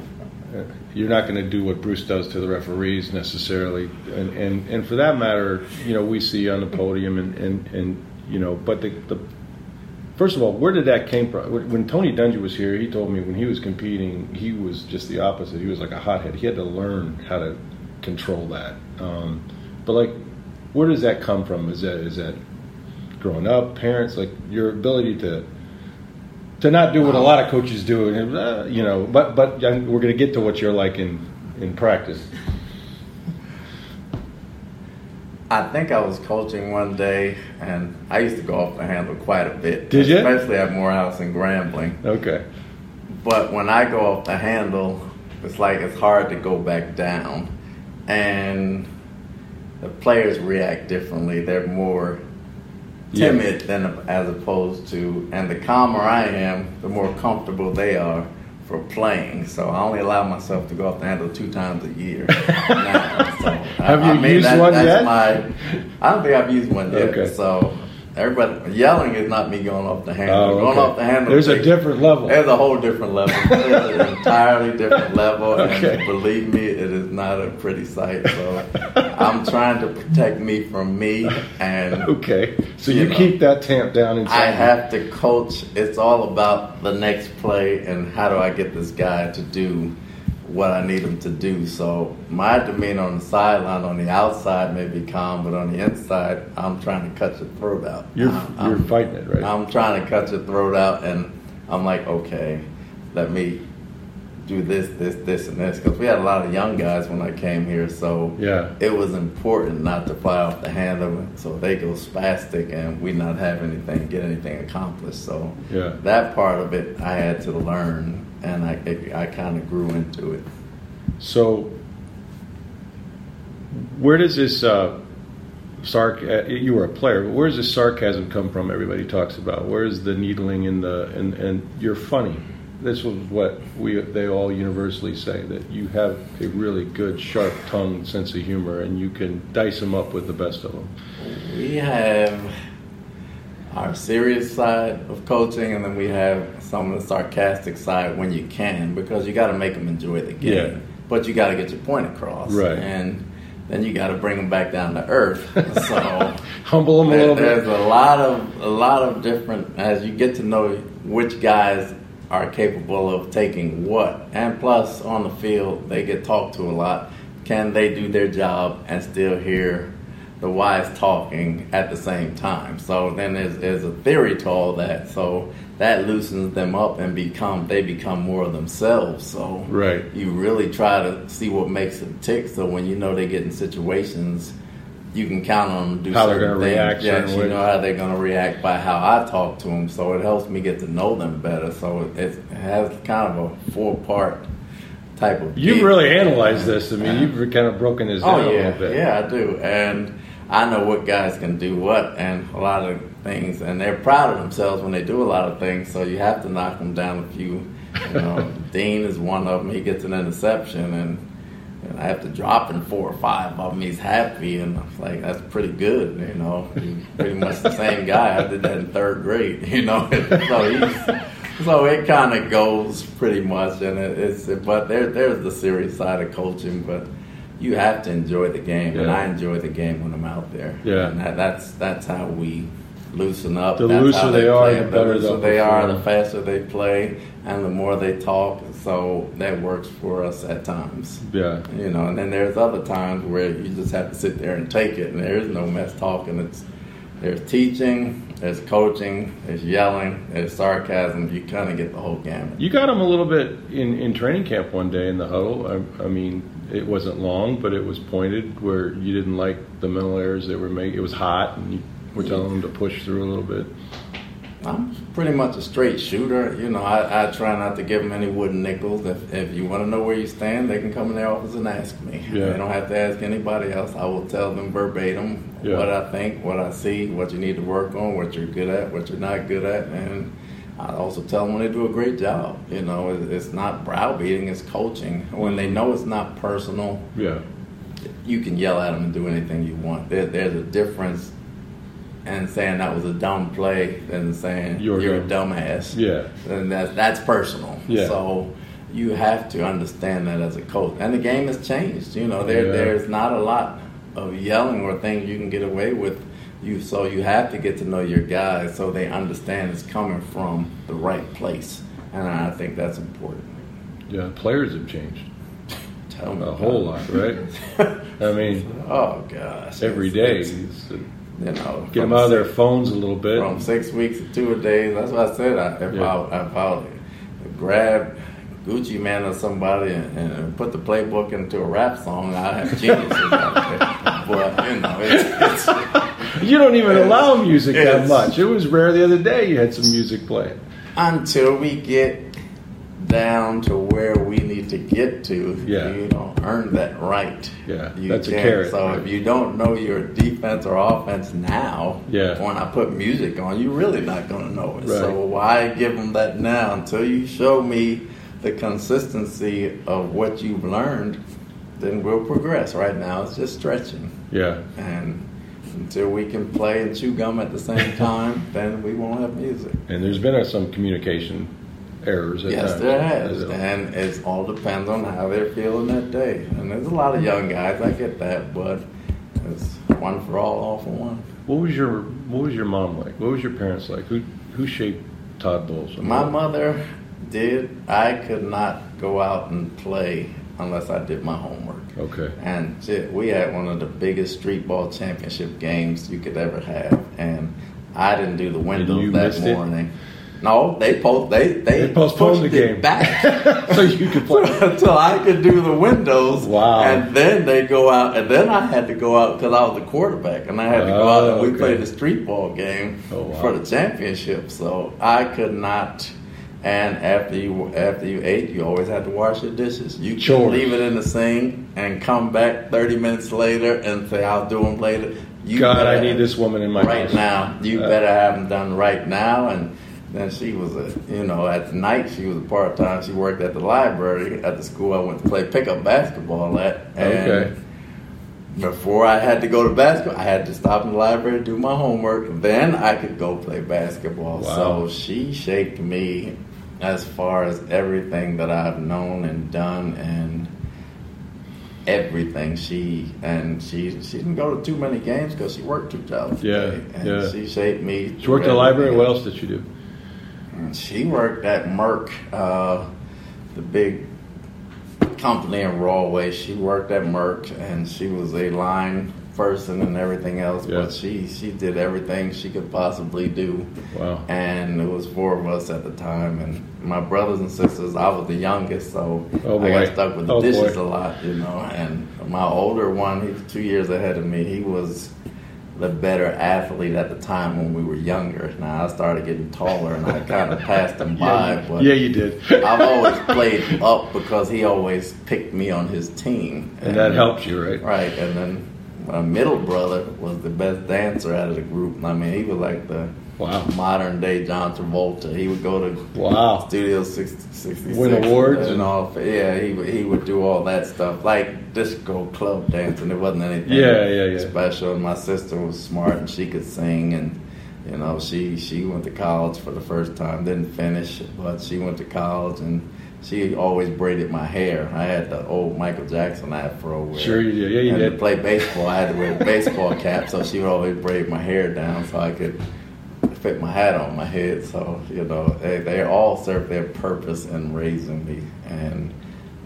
You're not going to do what Bruce does to the referees necessarily, and, and, and for that matter, you know, we see you on the podium, and, and, and you know, but the, the first of all, where did that came from? When Tony Dungy was here, he told me when he was competing, he was just the opposite. He was like a hothead. He had to learn how to control that. Um, but like, where does that come from? Is that is that growing up, parents, like your ability to. To not do what a lot of coaches do, you know, but but we're going to get to what you're like in, in practice. I think I was coaching one day, and I used to go off the handle quite a bit. Did you? Especially at Morehouse and Grambling. Okay. But when I go off the handle, it's like it's hard to go back down. And the players react differently. They're more... timid yeah. than as opposed to, and the calmer I am, the more comfortable they are for playing, so I only allow myself to go off the handle two times a year. Now, so have I, you I mean, used that, one that's yet? My, I don't think I've used one yet. Okay. So everybody yelling is not me going off the handle. Oh, okay. Going off the handle. There's a different level. There's a whole different level. There's an entirely different level, okay. And believe me, it is not a pretty sight. So I'm trying to protect me from me. And okay, so you, you know, keep that tamp down. Inside I have to coach. It's all about the next play and how do I get this guy to do what I need him to do. So my demeanor on the sideline, on the outside, may be calm, but on the inside, I'm trying to cut your throat out. You're, I'm, you're fighting it, right? I'm trying to cut your throat out, and I'm like, okay, let me do this, this, this, and this, because we had a lot of young guys when I came here, so yeah. It was important not to fly off the handle, so they go spastic and we not have anything, get anything accomplished. So yeah. That part of it I had to learn, and I it, I kind of grew into it. So where does this uh, sarc? You were a player, but where does this sarcasm come from? Everybody talks about where is the needling in the and and you're funny. This was what we they all universally say, that you have a really good, sharp-tongued sense of humor, and you can dice them up with the best of them. We have our serious side of coaching, and then we have some of the sarcastic side when you can, because you got to make them enjoy the game, yeah. But you got to get your point across, right? And then you got to bring them back down to earth. So humble them there, a little there's bit. There's a lot of a lot of different as you get to know which guys are capable of taking what, and plus on the field they get talked to a lot. Can they do their job and still hear the wise talking at the same time? So then there's, there's a theory to all that, so that loosens them up and become they become more of themselves. So right. You really try to see what makes them tick, so when you know they get in situations you can count on them to do how certain they're going to react. Yes, you know how they're going to react by how I talk to them. So it helps me get to know them better. So it has kind of a four-part type of. You really analyze this. I mean, uh, you've kind of broken this down oh, yeah, a little bit. Yeah, I do. And I know what guys can do what and a lot of things. And they're proud of themselves when they do a lot of things. So you have to knock them down a few. You know, Dean is one of them. He gets an interception and And I have to drop in four or five of them. He's happy, and I'm like, that's pretty good, you know. He's pretty much the same guy. I did that in third grade, you know. so he's, so it kind of goes pretty much, and it, it's but there there's the serious side of coaching, but you have to enjoy the game, yeah. And I enjoy the game when I'm out there. Yeah, and that, that's that's how we loosen up. The that's looser they, they are, the better the they are. The faster they play, and the more they talk. So that works for us at times. Yeah. You know, and then there's other times where you just have to sit there and take it, and there is no mess talking. It's there's teaching, there's coaching, there's yelling, there's sarcasm. You kind of get the whole gamut. You got them a little bit in, in training camp one day in the huddle. I, I mean, it wasn't long, but it was pointed where you didn't like the mental errors they were making. It was hot, and you were telling them to push through a little bit. I'm pretty much a straight shooter. You know, I, I try not to give them any wooden nickels. If if you want to know where you stand, they can come in their office and ask me. Yeah. They don't have to ask anybody else. I will tell them verbatim yeah. what I think, what I see, what you need to work on, what you're good at, what you're not good at. And I also tell them when they do a great job. You know, it, it's not browbeating, it's coaching. When they know it's not personal, yeah, you can yell at them and do anything you want. There, there's a difference. And saying that was a dumb play than saying you're, you're a dumbass. Yeah. And that's, that's personal. Yeah. So you have to understand that as a coach. And the game has changed. You know, there yeah. there's not a lot of yelling or things you can get away with. You So you have to get to know your guys so they understand it's coming from the right place. And I think that's important. Yeah, players have changed. Tell me a whole lot, right? I mean, oh, gosh. Every it's, day. It's, it's, it's, You know, get them out of their phones a little bit. From six weeks to two a day. That's what I said. I, if yeah. I, if I grab Gucci Man or somebody and, and put the playbook into a rap song, I'd have geniuses out there. But, you know, it's, it's, you don't even allow music that much. It was rare the other day you had some music playing. Until we get down to where we need to get to, yeah. You don't earn that right. Yeah, you that's can. A carrot. So right. If you don't know your defense or offense now, yeah. When I put music on, you're really not going to know it. Right. So why give them that now until you show me the consistency of what you've learned, then we'll progress. Right now, it's just stretching. Yeah. And until we can play and chew gum at the same time, then we won't have music. And there's been some communication errors. At yes, times. There has. And it all depends on how they're feeling that day. And there's a lot of young guys, I get that, but it's one for all, all for one. What was your What was your mom like? What was your parents like? Who Who shaped Todd Bowles? My mother did. I could not go out and play unless I did my homework. Okay. And shit, we had one of the biggest street ball championship games you could ever have, and I didn't do the windows that morning. It? No, they post they they, they postponed the game back so you could play until I could do the windows. Wow! And then they go out, and then I had to go out because I was the quarterback, and I had to go out and okay. we played the street ball game oh, wow. for the championship. So I could not. And after you after you ate, you always had to wash your dishes. You couldn't leave it in the sink and come back thirty minutes later and say, "I'll do them later." You God, I need this woman in my right house. Now. You uh, better have them done right now. And then she was a, you know, at night she was a part time. She worked at the library at the school I went to play pickup basketball at. And okay. Before I had to go to basketball, I had to stop in the library, do my homework, then I could go play basketball. Wow. So she shaped me as far as everything that I've known and done and everything. She and she she didn't go to too many games because she worked two jobs. Yeah, a day, and yeah. She shaped me. She worked at the library. What else did she do? And she worked at Merck, uh, the big company in Rawway. She worked at Merck, and she was a line person and everything else, yeah. but she she did everything she could possibly do. Wow. And it was four of us at the time, and my brothers and sisters, I was the youngest, so oh I got stuck with the oh dishes boy. a lot, you know. And my older one, he was two years ahead of me, he was the better athlete at the time when we were younger. Now I started getting taller and I kind of passed him by. Yeah, but yeah, you did. I've always played up because he always picked me on his team. And, and that helps you, right? Right. And then my middle brother was the best dancer out of the group. I mean, he was like the wow. modern day John Travolta. He would go to wow. Studio sixty-six, win awards and all. Yeah, he he would do all that stuff like disco club dancing. It wasn't anything yeah, yeah, yeah. special. And my sister was smart and she could sing. And you know, she she went to college for the first time, didn't finish, but she went to college and. She always braided my hair. I had the old Michael Jackson afro. Where sure you did. Yeah, you and did. To play baseball, I had to wear a baseball cap, so she would always braid my hair down so I could fit my hat on my head. So, you know, they, they all served their purpose in raising me. And,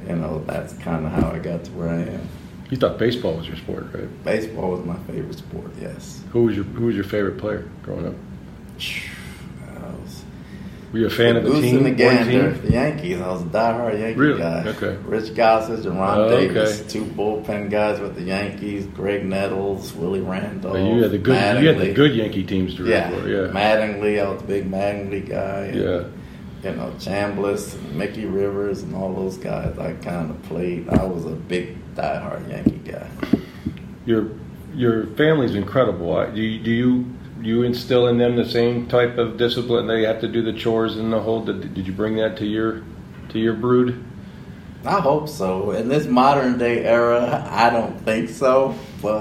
you know, that's kind of how I got to where I am. You thought baseball was your sport, right? Baseball was my favorite sport, yes. Who was your, who was your favorite player growing up? Were you a fan the of the team? The Gander, team? The Yankees. I was a diehard Yankee really? guy. Okay. Rich Gossage and Ron oh, Davis, okay. two bullpen guys with the Yankees. Greg Nettles, Willie Randolph. Oh, you had the good. Mattingly. You had the good Yankee teams to root yeah. for. Yeah. Mattingly, I was a big Mattingly guy. And, yeah. You know, Chambliss, and Mickey Rivers, and all those guys. I kind of played. I was a big diehard Yankee guy. Your your family's incredible. Do you, do you? You instill in them the same type of discipline? They have to do the chores and the whole. Did, did you bring that to your to your brood? I hope so. In this modern day era, I don't think so. But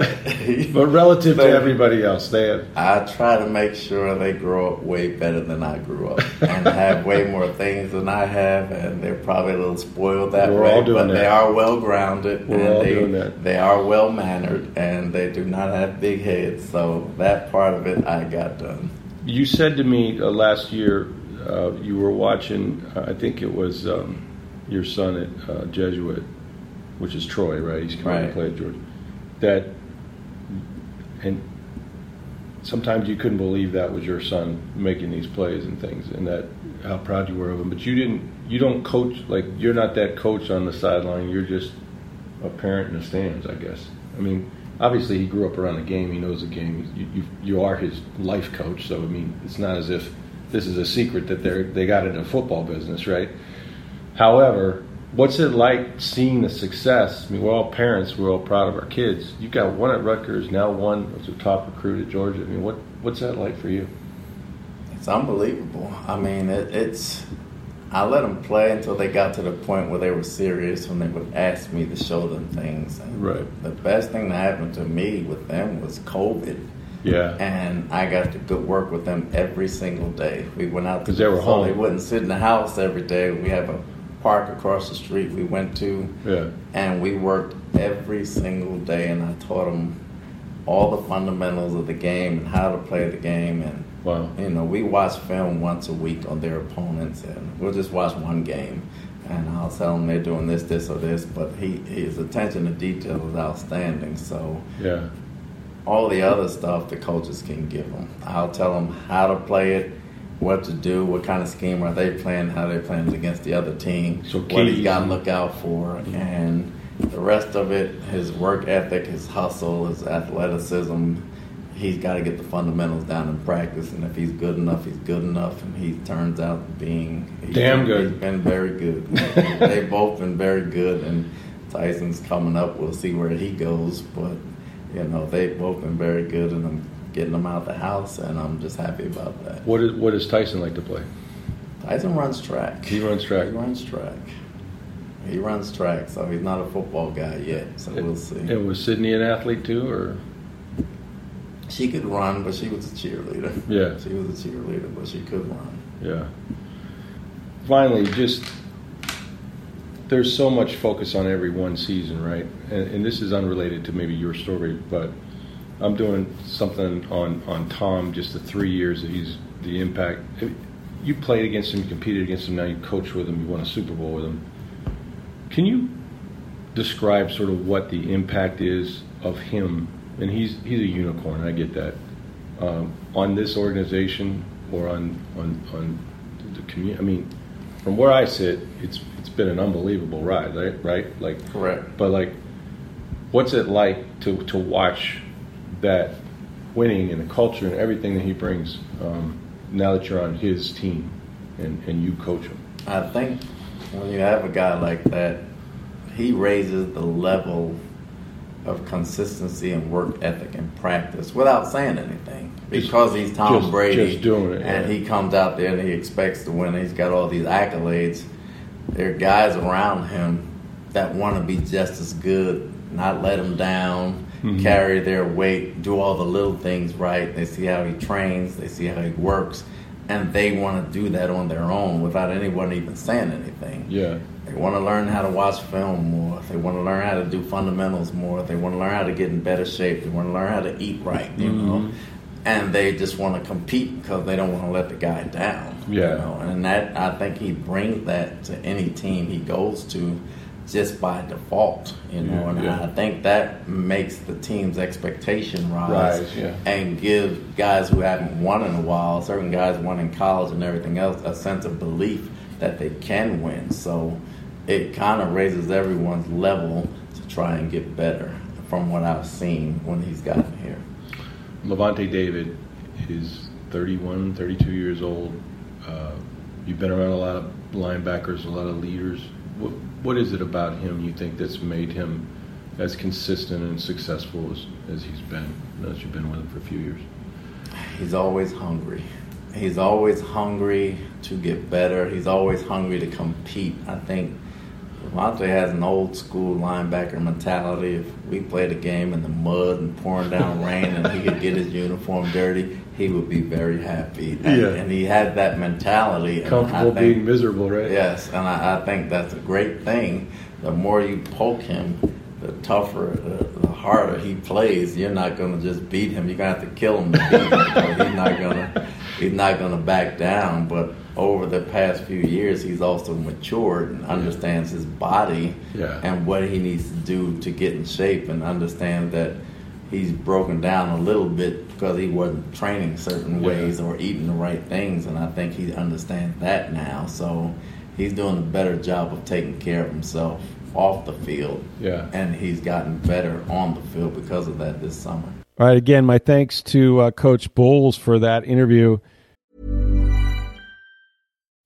but relative they, to everybody else, they have. I try to make sure they grow up way better than I grew up and have way more things than I have, and they're probably a little spoiled that We're way. All doing but that. They are well grounded. We're and all they, doing that. They are well mannered, and they do not have big heads. So that part of it, I got done. You said to me uh, last year, uh, you were watching. Uh, I think it was. Um, your son at uh, Jesuit, which is Troy, right? He's coming right. to play at Georgia. That, and sometimes you couldn't believe that was your son making these plays and things, and that how proud you were of him. But you didn't, you don't coach, like you're not that coach on the sideline. You're just a parent in the stands, I guess. I mean, obviously he grew up around the game. He knows the game. You, you, you are his life coach. So I mean, it's not as if this is a secret that they they got into the football business, right? However, what's it like seeing the success? I mean, we're all parents. We're all proud of our kids. You've got one at Rutgers, now one was a top recruit at Georgia. I mean, what what's that like for you? It's unbelievable. I mean, it, it's I let them play until they got to the point where they were serious when they would ask me to show them things. And right. The best thing that happened to me with them was COVID. Yeah. And I got to go work with them every single day. We went out to because they were home. They wouldn't sit in the house every day. We have a park across the street we went to. Yeah. And we worked every single day, and I taught them all the fundamentals of the game and how to play the game. And wow. You know, we watch film once a week on their opponents, and we'll just watch one game, and I'll tell them they're doing this, this, or this. But he, his attention to detail is outstanding. So yeah, all the other stuff the coaches can give them. I'll tell them how to play it, what to do, what kind of scheme are they playing, how they playing against the other team, so what he's got to look out for, and the rest of it, his work ethic, his hustle, his athleticism. He's got to get the fundamentals down in practice, and if he's good enough, he's good enough, and he turns out being damn good. He's been very good. They've both been very good, and Tyson's coming up. We'll see where he goes, but you know they've both been very good, and I'm getting them out of the house, and I'm just happy about that. What is what does Tyson like to play? Tyson runs track. He runs track. He runs track. He runs track, so he's not a football guy yet. So it, we'll see. And was Sydney an athlete too, or? She could run, but she was a cheerleader. Yeah. She was a cheerleader, but she could run. Yeah. Finally, just there's so much focus on every one season, right? And, and this is unrelated to maybe your story, but I'm doing something on, on Tom, just the three years that he's the impact. You played against him, you competed against him, now you coach with him, you won a Super Bowl with him. Can you describe sort of what the impact is of him? And he's he's a unicorn, I get that, um, on this organization or on on, on the community. I mean, from where I sit, it's it's been an unbelievable ride, right? Right? Like, correct. But like, what's it like to, to watch that winning and the culture and everything that he brings um, now that you're on his team and, and you coach him? I think when you have a guy like that, he raises the level of consistency and work ethic and practice without saying anything, because he's Tom just, Brady just doing it, and yeah. He comes out there and he expects to win. He's got all these accolades. There are guys around him that want to be just as good, not let him down, mm-hmm. carry their weight, do all the little things right. They see how he trains, they see how he works, and they want to do that on their own without anyone even saying anything. Yeah. They want to learn how to watch film more. They want to learn how to do fundamentals more. They want to learn how to get in better shape. They want to learn how to eat right, you mm-hmm. know. And they just want to compete because they don't want to let the guy down. Yeah. You know? And that, I think he brings that to any team he goes to just by default, you know. Yeah, and yeah. I think that makes the team's expectation rise, rise yeah. and give guys who haven't won in a while, certain guys won in college and everything else, a sense of belief that they can win. So it kind of raises everyone's level to try and get better from what I've seen when he's gotten here. Levante David is thirty-one, thirty-two years old. Uh, you've been around a lot of linebackers, a lot of leaders. What, what is it about him you think that's made him as consistent and successful as, as he's been, as you've been with him for a few years? He's always hungry. He's always hungry to get better. He's always hungry to compete. I think Levante has an old school linebacker mentality. If we played a game in the mud and pouring down rain and he could get his uniform dirty, he would be very happy. And, yeah. and he had that mentality. Comfortable and I think, being miserable, right? Yes, and I, I think that's a great thing. The more you poke him, the tougher, the, the harder he plays. You're not going to just beat him. You're going to have to kill him to beat him. So he's not going to he's not going to back down. But over the past few years, he's also matured and understands his body yeah. and what he needs to do to get in shape, and understand that he's broken down a little bit because he wasn't training certain yeah. ways or eating the right things. And I think he understands that now. So he's doing a better job of taking care of himself off the field. Yeah. And he's gotten better on the field because of that this summer. All right, again, my thanks to uh, Coach Bowles for that interview.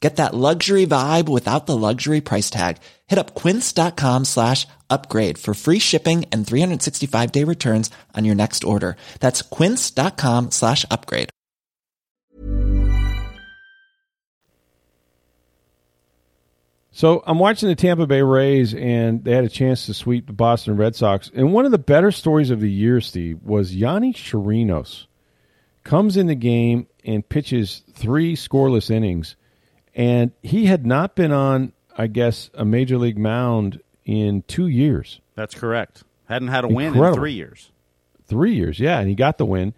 Get that luxury vibe without the luxury price tag. Hit up quince.com slash upgrade for free shipping and three sixty-five day returns on your next order. That's quince.com slash upgrade. So I'm watching the Tampa Bay Rays, and they had a chance to sweep the Boston Red Sox. And one of the better stories of the year, Steve, was Yanni Chirinos comes in the game and pitches three scoreless innings. And he had not been on, I guess, a major league mound in two years. That's correct. Hadn't had a Incredible. win in three years. Three years, yeah, and he got the win.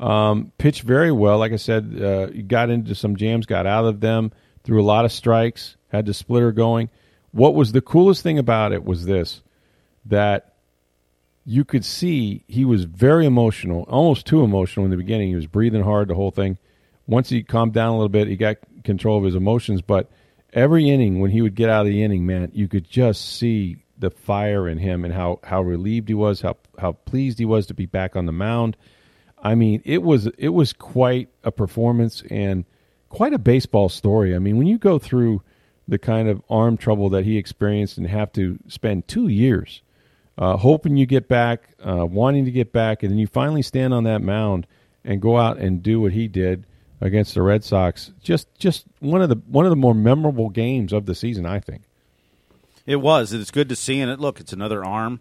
Um, pitched very well. Like I said, uh, he got into some jams, got out of them, threw a lot of strikes, had the splitter going. What was the coolest thing about it was this, that you could see he was very emotional, almost too emotional in the beginning. He was breathing hard, the whole thing. Once he calmed down a little bit, he got control of his emotions. But every inning, when he would get out of the inning, man, you could just see the fire in him and how, how relieved he was, how how pleased he was to be back on the mound. I mean, it was it was quite a performance and quite a baseball story. I mean, when you go through the kind of arm trouble that he experienced and have to spend two years uh, hoping you get back, uh, wanting to get back, and then you finally stand on that mound and go out and do what he did against the Red Sox, just just one of the one of the more memorable games of the season, I think. It was. It's good to see, and it look, it's another arm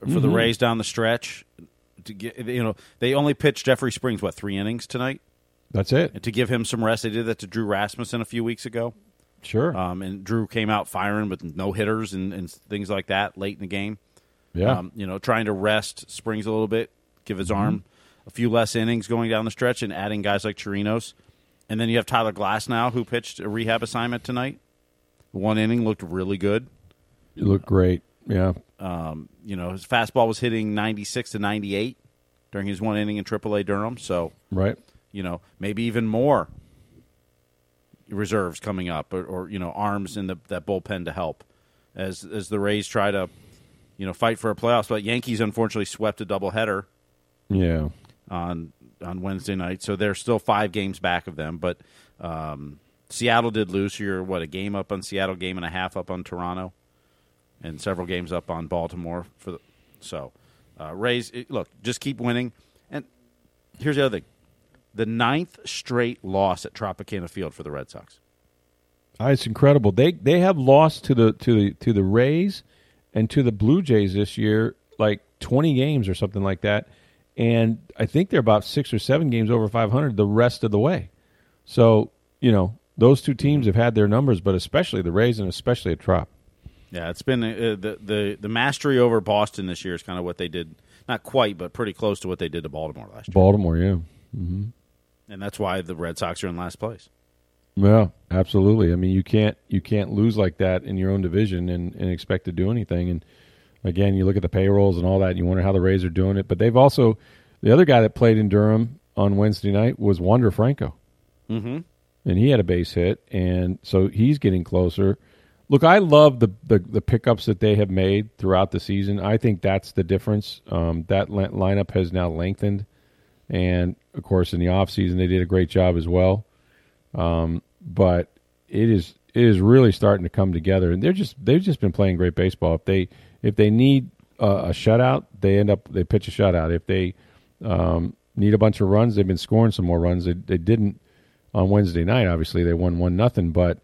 for mm-hmm. the Rays down the stretch. To get, you know, they only pitched Jeffrey Springs what three innings tonight. That's it. And to give him some rest, they did that to Drew Rasmussen a few weeks ago. Sure. Um, and Drew came out firing with no hitters and, and things like that late in the game. Yeah. Um, you know, trying to rest Springs a little bit, give his mm-hmm. arm a few less innings going down the stretch and adding guys like Chirinos. And then you have Tyler Glasnow, who pitched a rehab assignment tonight. One inning, looked really good. It looked great, yeah. Um, you know, his fastball was hitting ninety-six to ninety-eight during his one inning in triple A Durham. So, right. you know, maybe even more reserves coming up or, or you know, arms in the that bullpen to help as as the Rays try to, you know, fight for a playoffs. But Yankees, unfortunately, swept a doubleheader. Yeah. on on Wednesday night, so they're still five games back of them, but um, Seattle did lose. You're, what, a game up on Seattle, game and a half up on Toronto, and several games up on Baltimore. For the, So, uh, Rays, it, look, just keep winning. And here's the other thing. The ninth straight loss at Tropicana Field for the Red Sox. Oh, it's incredible. They they have lost to the to the, to the Rays and to the Blue Jays this year, like twenty games or something like that. And I think they're about six or seven games over five hundred the rest of the way. So, you know, those two teams have had their numbers, but especially the Rays and especially at Trop. Yeah, it's been uh, the, the the mastery over Boston this year is kind of what they did. Not quite, but pretty close to what they did to Baltimore last year. Baltimore, yeah. Mm-hmm. And that's why the Red Sox are in last place. Well, absolutely. I mean, you can't you can't lose like that in your own division and, and expect to do anything. And again, you look at the payrolls and all that, and you wonder how the Rays are doing it. But they've also – the other guy that played in Durham on Wednesday night was Wander Franco. Mm-hmm. And he had a base hit, and so he's getting closer. Look, I love the, the, the pickups that they have made throughout the season. I think that's the difference. Um, that li- lineup has now lengthened. And, of course, in the offseason, they did a great job as well. Um, but it is it is really starting to come together. And they're just, they've just been playing great baseball. If they – If they need uh, a shutout, they end up they pitch a shutout. If they um, need a bunch of runs, they've been scoring some more runs. They, they didn't on Wednesday night. Obviously, they won one nothing, but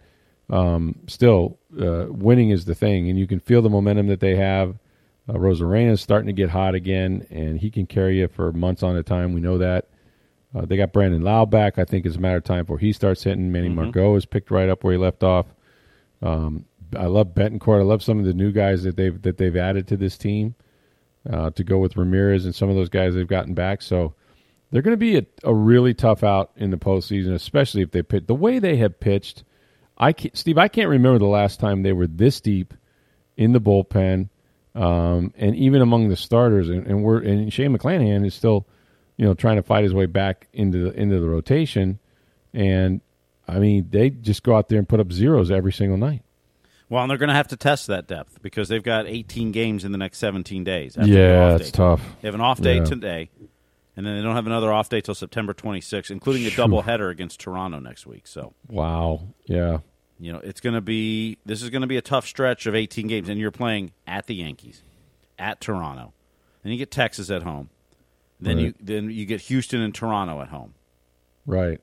um, still, uh, winning is the thing, and you can feel the momentum that they have. Uh, Rosarena is starting to get hot again, and he can carry you for months on a time. We know that. Uh, they got Brandon Lau back. I think it's a matter of time before he starts hitting. Manny mm-hmm. Margot is picked right up where he left off. Um, I love Betancourt. I love some of the new guys that they've that they've added to this team uh, to go with Ramirez and some of those guys they've gotten back. So they're going to be a, a really tough out in the postseason, especially if they pitch the way they have pitched. I can't, Steve, I can't remember the last time they were this deep in the bullpen um, and even among the starters. And, and we're and Shane McClanahan is still, you know, trying to fight his way back into the, into the rotation. And I mean, they just go out there and put up zeros every single night. Well, and they're going to have to test that depth because they've got eighteen games in the next seventeen days. Yeah, it's tough. They have an off day yeah. today, and then they don't have another off day till September twenty-sixth, including a doubleheader against Toronto next week. So, wow, yeah, you know it's going to be this is going to be a tough stretch of eighteen games, and you're playing at the Yankees, at Toronto, then you get Texas at home, then right. you then you get Houston and Toronto at home. Right.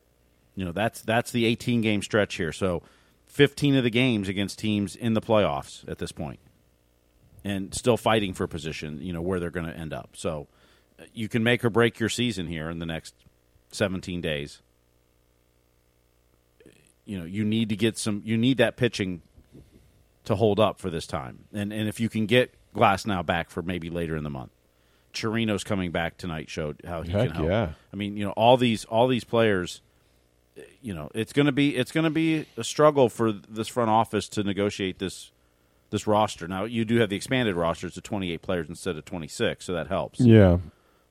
You know that's that's the eighteen game stretch here. So. fifteen of the games against teams in the playoffs at this point and still fighting for position, you know, where they're going to end up. So you can make or break your season here in the next seventeen days. You know, you need to get some – you need that pitching to hold up for this time. And and if you can get Glasnow back for maybe later in the month. Chirino's coming back tonight showed how he Heck can help. Yeah. I mean, you know, all these all these players – You know, it's gonna be it's gonna be a struggle for this front office to negotiate this this roster. Now you do have the expanded roster to twenty-eight players instead of twenty-six, so that helps. Yeah,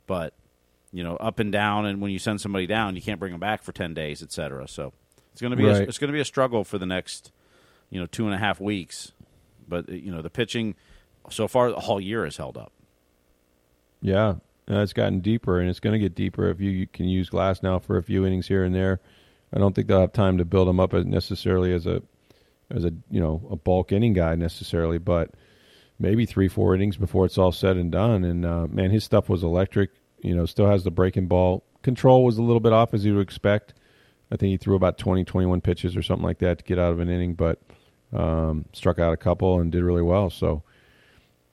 but you know, up and down, and when you send somebody down, you can't bring them back for ten days, et cetera. So it's gonna be right. a, it's gonna be a struggle for the next you know two and a half weeks. But you know, the pitching so far the whole year has held up. Yeah, uh, it's gotten deeper, and it's gonna get deeper if you, you can use Glasnow for a few innings here and there. I don't think they'll have time to build him up necessarily as a, as a you know a bulk inning guy necessarily, but maybe three four innings before it's all said and done. And uh, man, his stuff was electric. You know, still has the breaking ball control was a little bit off as you would expect. I think he threw about twenty, twenty-one pitches or something like that to get out of an inning, but um, struck out a couple and did really well. So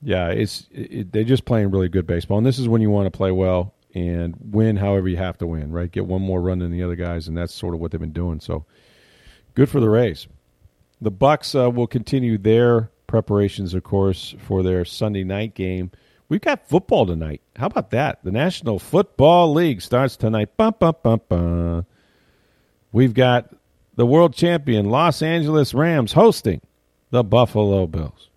yeah, it's it, they're just playing really good baseball, and this is when you want to play well. And win however you have to win, right? Get one more run than the other guys, and that's sort of what they've been doing. So good for the Rays. The Bucks uh, will continue their preparations, of course, for their Sunday night game. We've got football tonight. How about that? The National Football League starts tonight. Bum, bum, bum, bum. We've got the world champion Los Angeles Rams hosting the Buffalo Bills.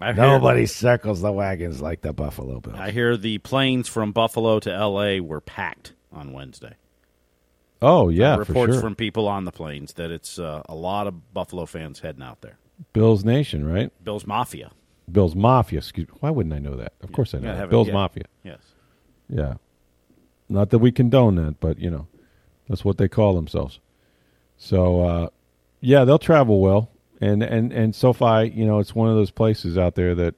I Nobody heard, circles the wagons like the Buffalo Bills. I hear the planes from Buffalo to L A were packed on Wednesday. Oh, yeah, for sure. Reports from people on the planes that it's uh, a lot of Buffalo fans heading out there. Bills Nation, right? Bills Mafia. Bills Mafia. Excuse me. Why wouldn't I know that? Of yeah, course I know that. Bills it, yeah. Mafia. Yes. Yeah. Not that we condone that, but, you know, that's what they call themselves. So, uh, yeah, they'll travel well. And, and and SoFi, you know, it's one of those places out there that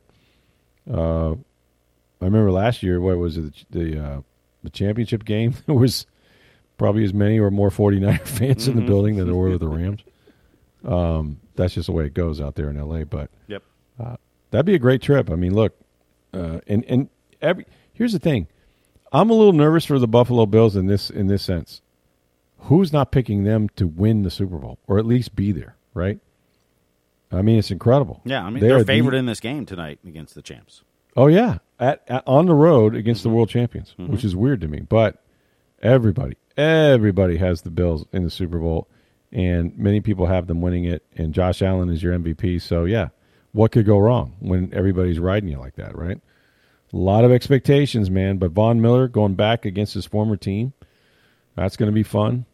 uh, I remember last year, what was it, the the, uh, the championship game? There was probably as many or more 49er fans mm-hmm. in the building than there were with the Rams. Um, that's just the way it goes out there in L A. But yep. uh, that'd be a great trip. I mean, look, uh, and, and every here's the thing. I'm a little nervous for the Buffalo Bills in this in this sense. Who's not picking them to win the Super Bowl or at least be there, right? I mean, it's incredible. Yeah, I mean, they're, they're favored the, in this game tonight against the champs. Oh, yeah, at, at on the road against mm-hmm. the world champions, mm-hmm. which is weird to me. But everybody, everybody has the Bills in the Super Bowl, and many people have them winning it, and Josh Allen is your M V P. So, yeah, what could go wrong when everybody's riding you like that, right? A lot of expectations, man, but Von Miller going back against his former team, that's going to be fun.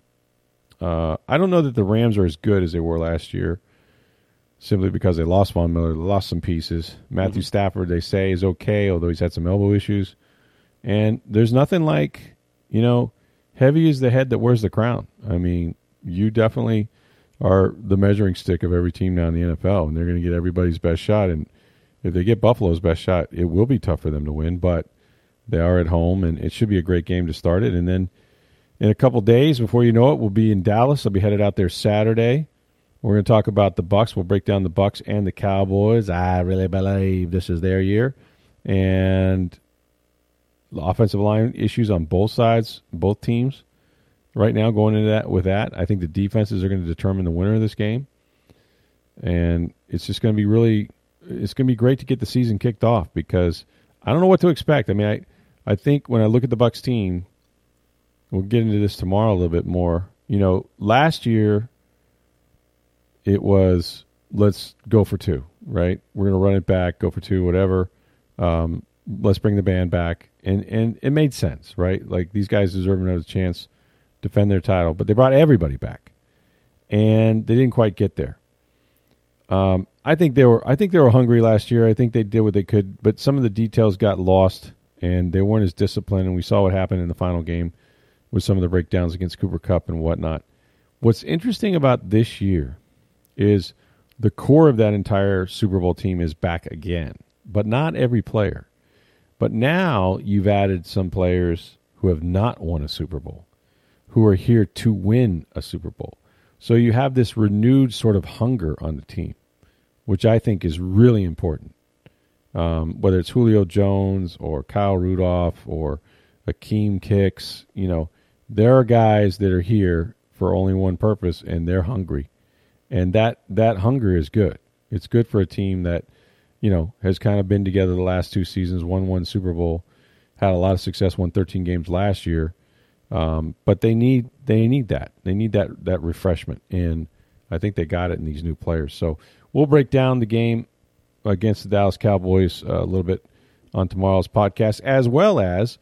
Uh, I don't know that the Rams are as good as they were last year. Simply because they lost Von Miller, they lost some pieces. Matthew mm-hmm. Stafford, they say, is okay, although he's had some elbow issues. And there's nothing like, you know, heavy is the head that wears the crown. I mean, you definitely are the measuring stick of every team now in the N F L, and they're going to get everybody's best shot. And if they get Buffalo's best shot, it will be tough for them to win, but they are at home, and it should be a great game to start it. And then in a couple days, before you know it, we'll be in Dallas. I'll be headed out there Saturday. We're going to talk about the Bucs. We'll break down the Bucs and the Cowboys. I really believe this is their year. And the offensive line issues on both sides, both teams. Right now, going into that with that, I think the defenses are going to determine the winner of this game. And it's just going to be really, it's going to be great to get the season kicked off because I don't know what to expect. I mean, I, I think when I look at the Bucs team, we'll get into this tomorrow a little bit more. You know, last year, it was, let's go for two, right? We're going to run it back, go for two, whatever. Um, let's bring the band back. And and it made sense, right? Like, these guys deserve another chance to defend their title. But they brought everybody back. And they didn't quite get there. Um, I think they were. I think they were hungry last year. I think they did what they could, but some of the details got lost, and they weren't as disciplined. And we saw what happened in the final game with some of the breakdowns against Cooper Kupp and whatnot. What's interesting about this year is the core of that entire Super Bowl team is back again, but not every player. But now you've added some players who have not won a Super Bowl, who are here to win a Super Bowl. So you have this renewed sort of hunger on the team, which I think is really important. Um, whether it's Julio Jones or Kyle Rudolph or Akeem Kicks, you know, there are guys that are here for only one purpose, and they're hungry. And that, that hunger is good. It's good for a team that, you know, has kind of been together the last two seasons, won one Super Bowl, had a lot of success, won thirteen games last year. Um, but they need they need that. They need that that refreshment, and I think they got it in these new players. So we'll break down the game against the Dallas Cowboys a little bit on tomorrow's podcast, as well as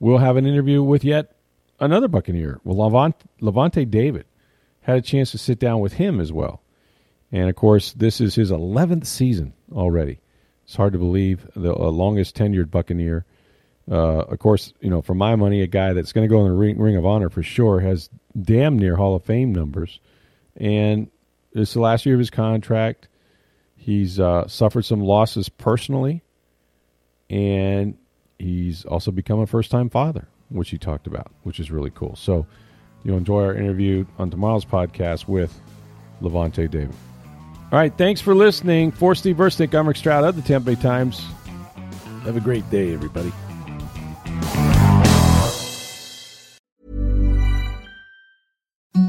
we'll have an interview with yet another Buccaneer. Well, Levante, Levante David had a chance to sit down with him as well. And, of course, this is his eleventh season already. It's hard to believe, the uh, longest-tenured Buccaneer. Uh, of course, you know, for my money, a guy that's going to go in the ring, ring of honor for sure, has damn near Hall of Fame numbers. And it's the last year of his contract. He's uh, suffered some losses personally. And he's also become a first-time father, which he talked about, which is really cool. So you'll enjoy our interview on tomorrow's podcast with Levante David. All right, thanks for listening. For Steve Burstick, I'm Rick Stroud of the Tampa Bay Times. Have a great day, everybody.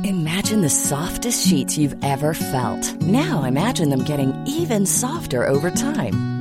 Imagine the softest sheets you've ever felt. Now imagine them getting even softer over time.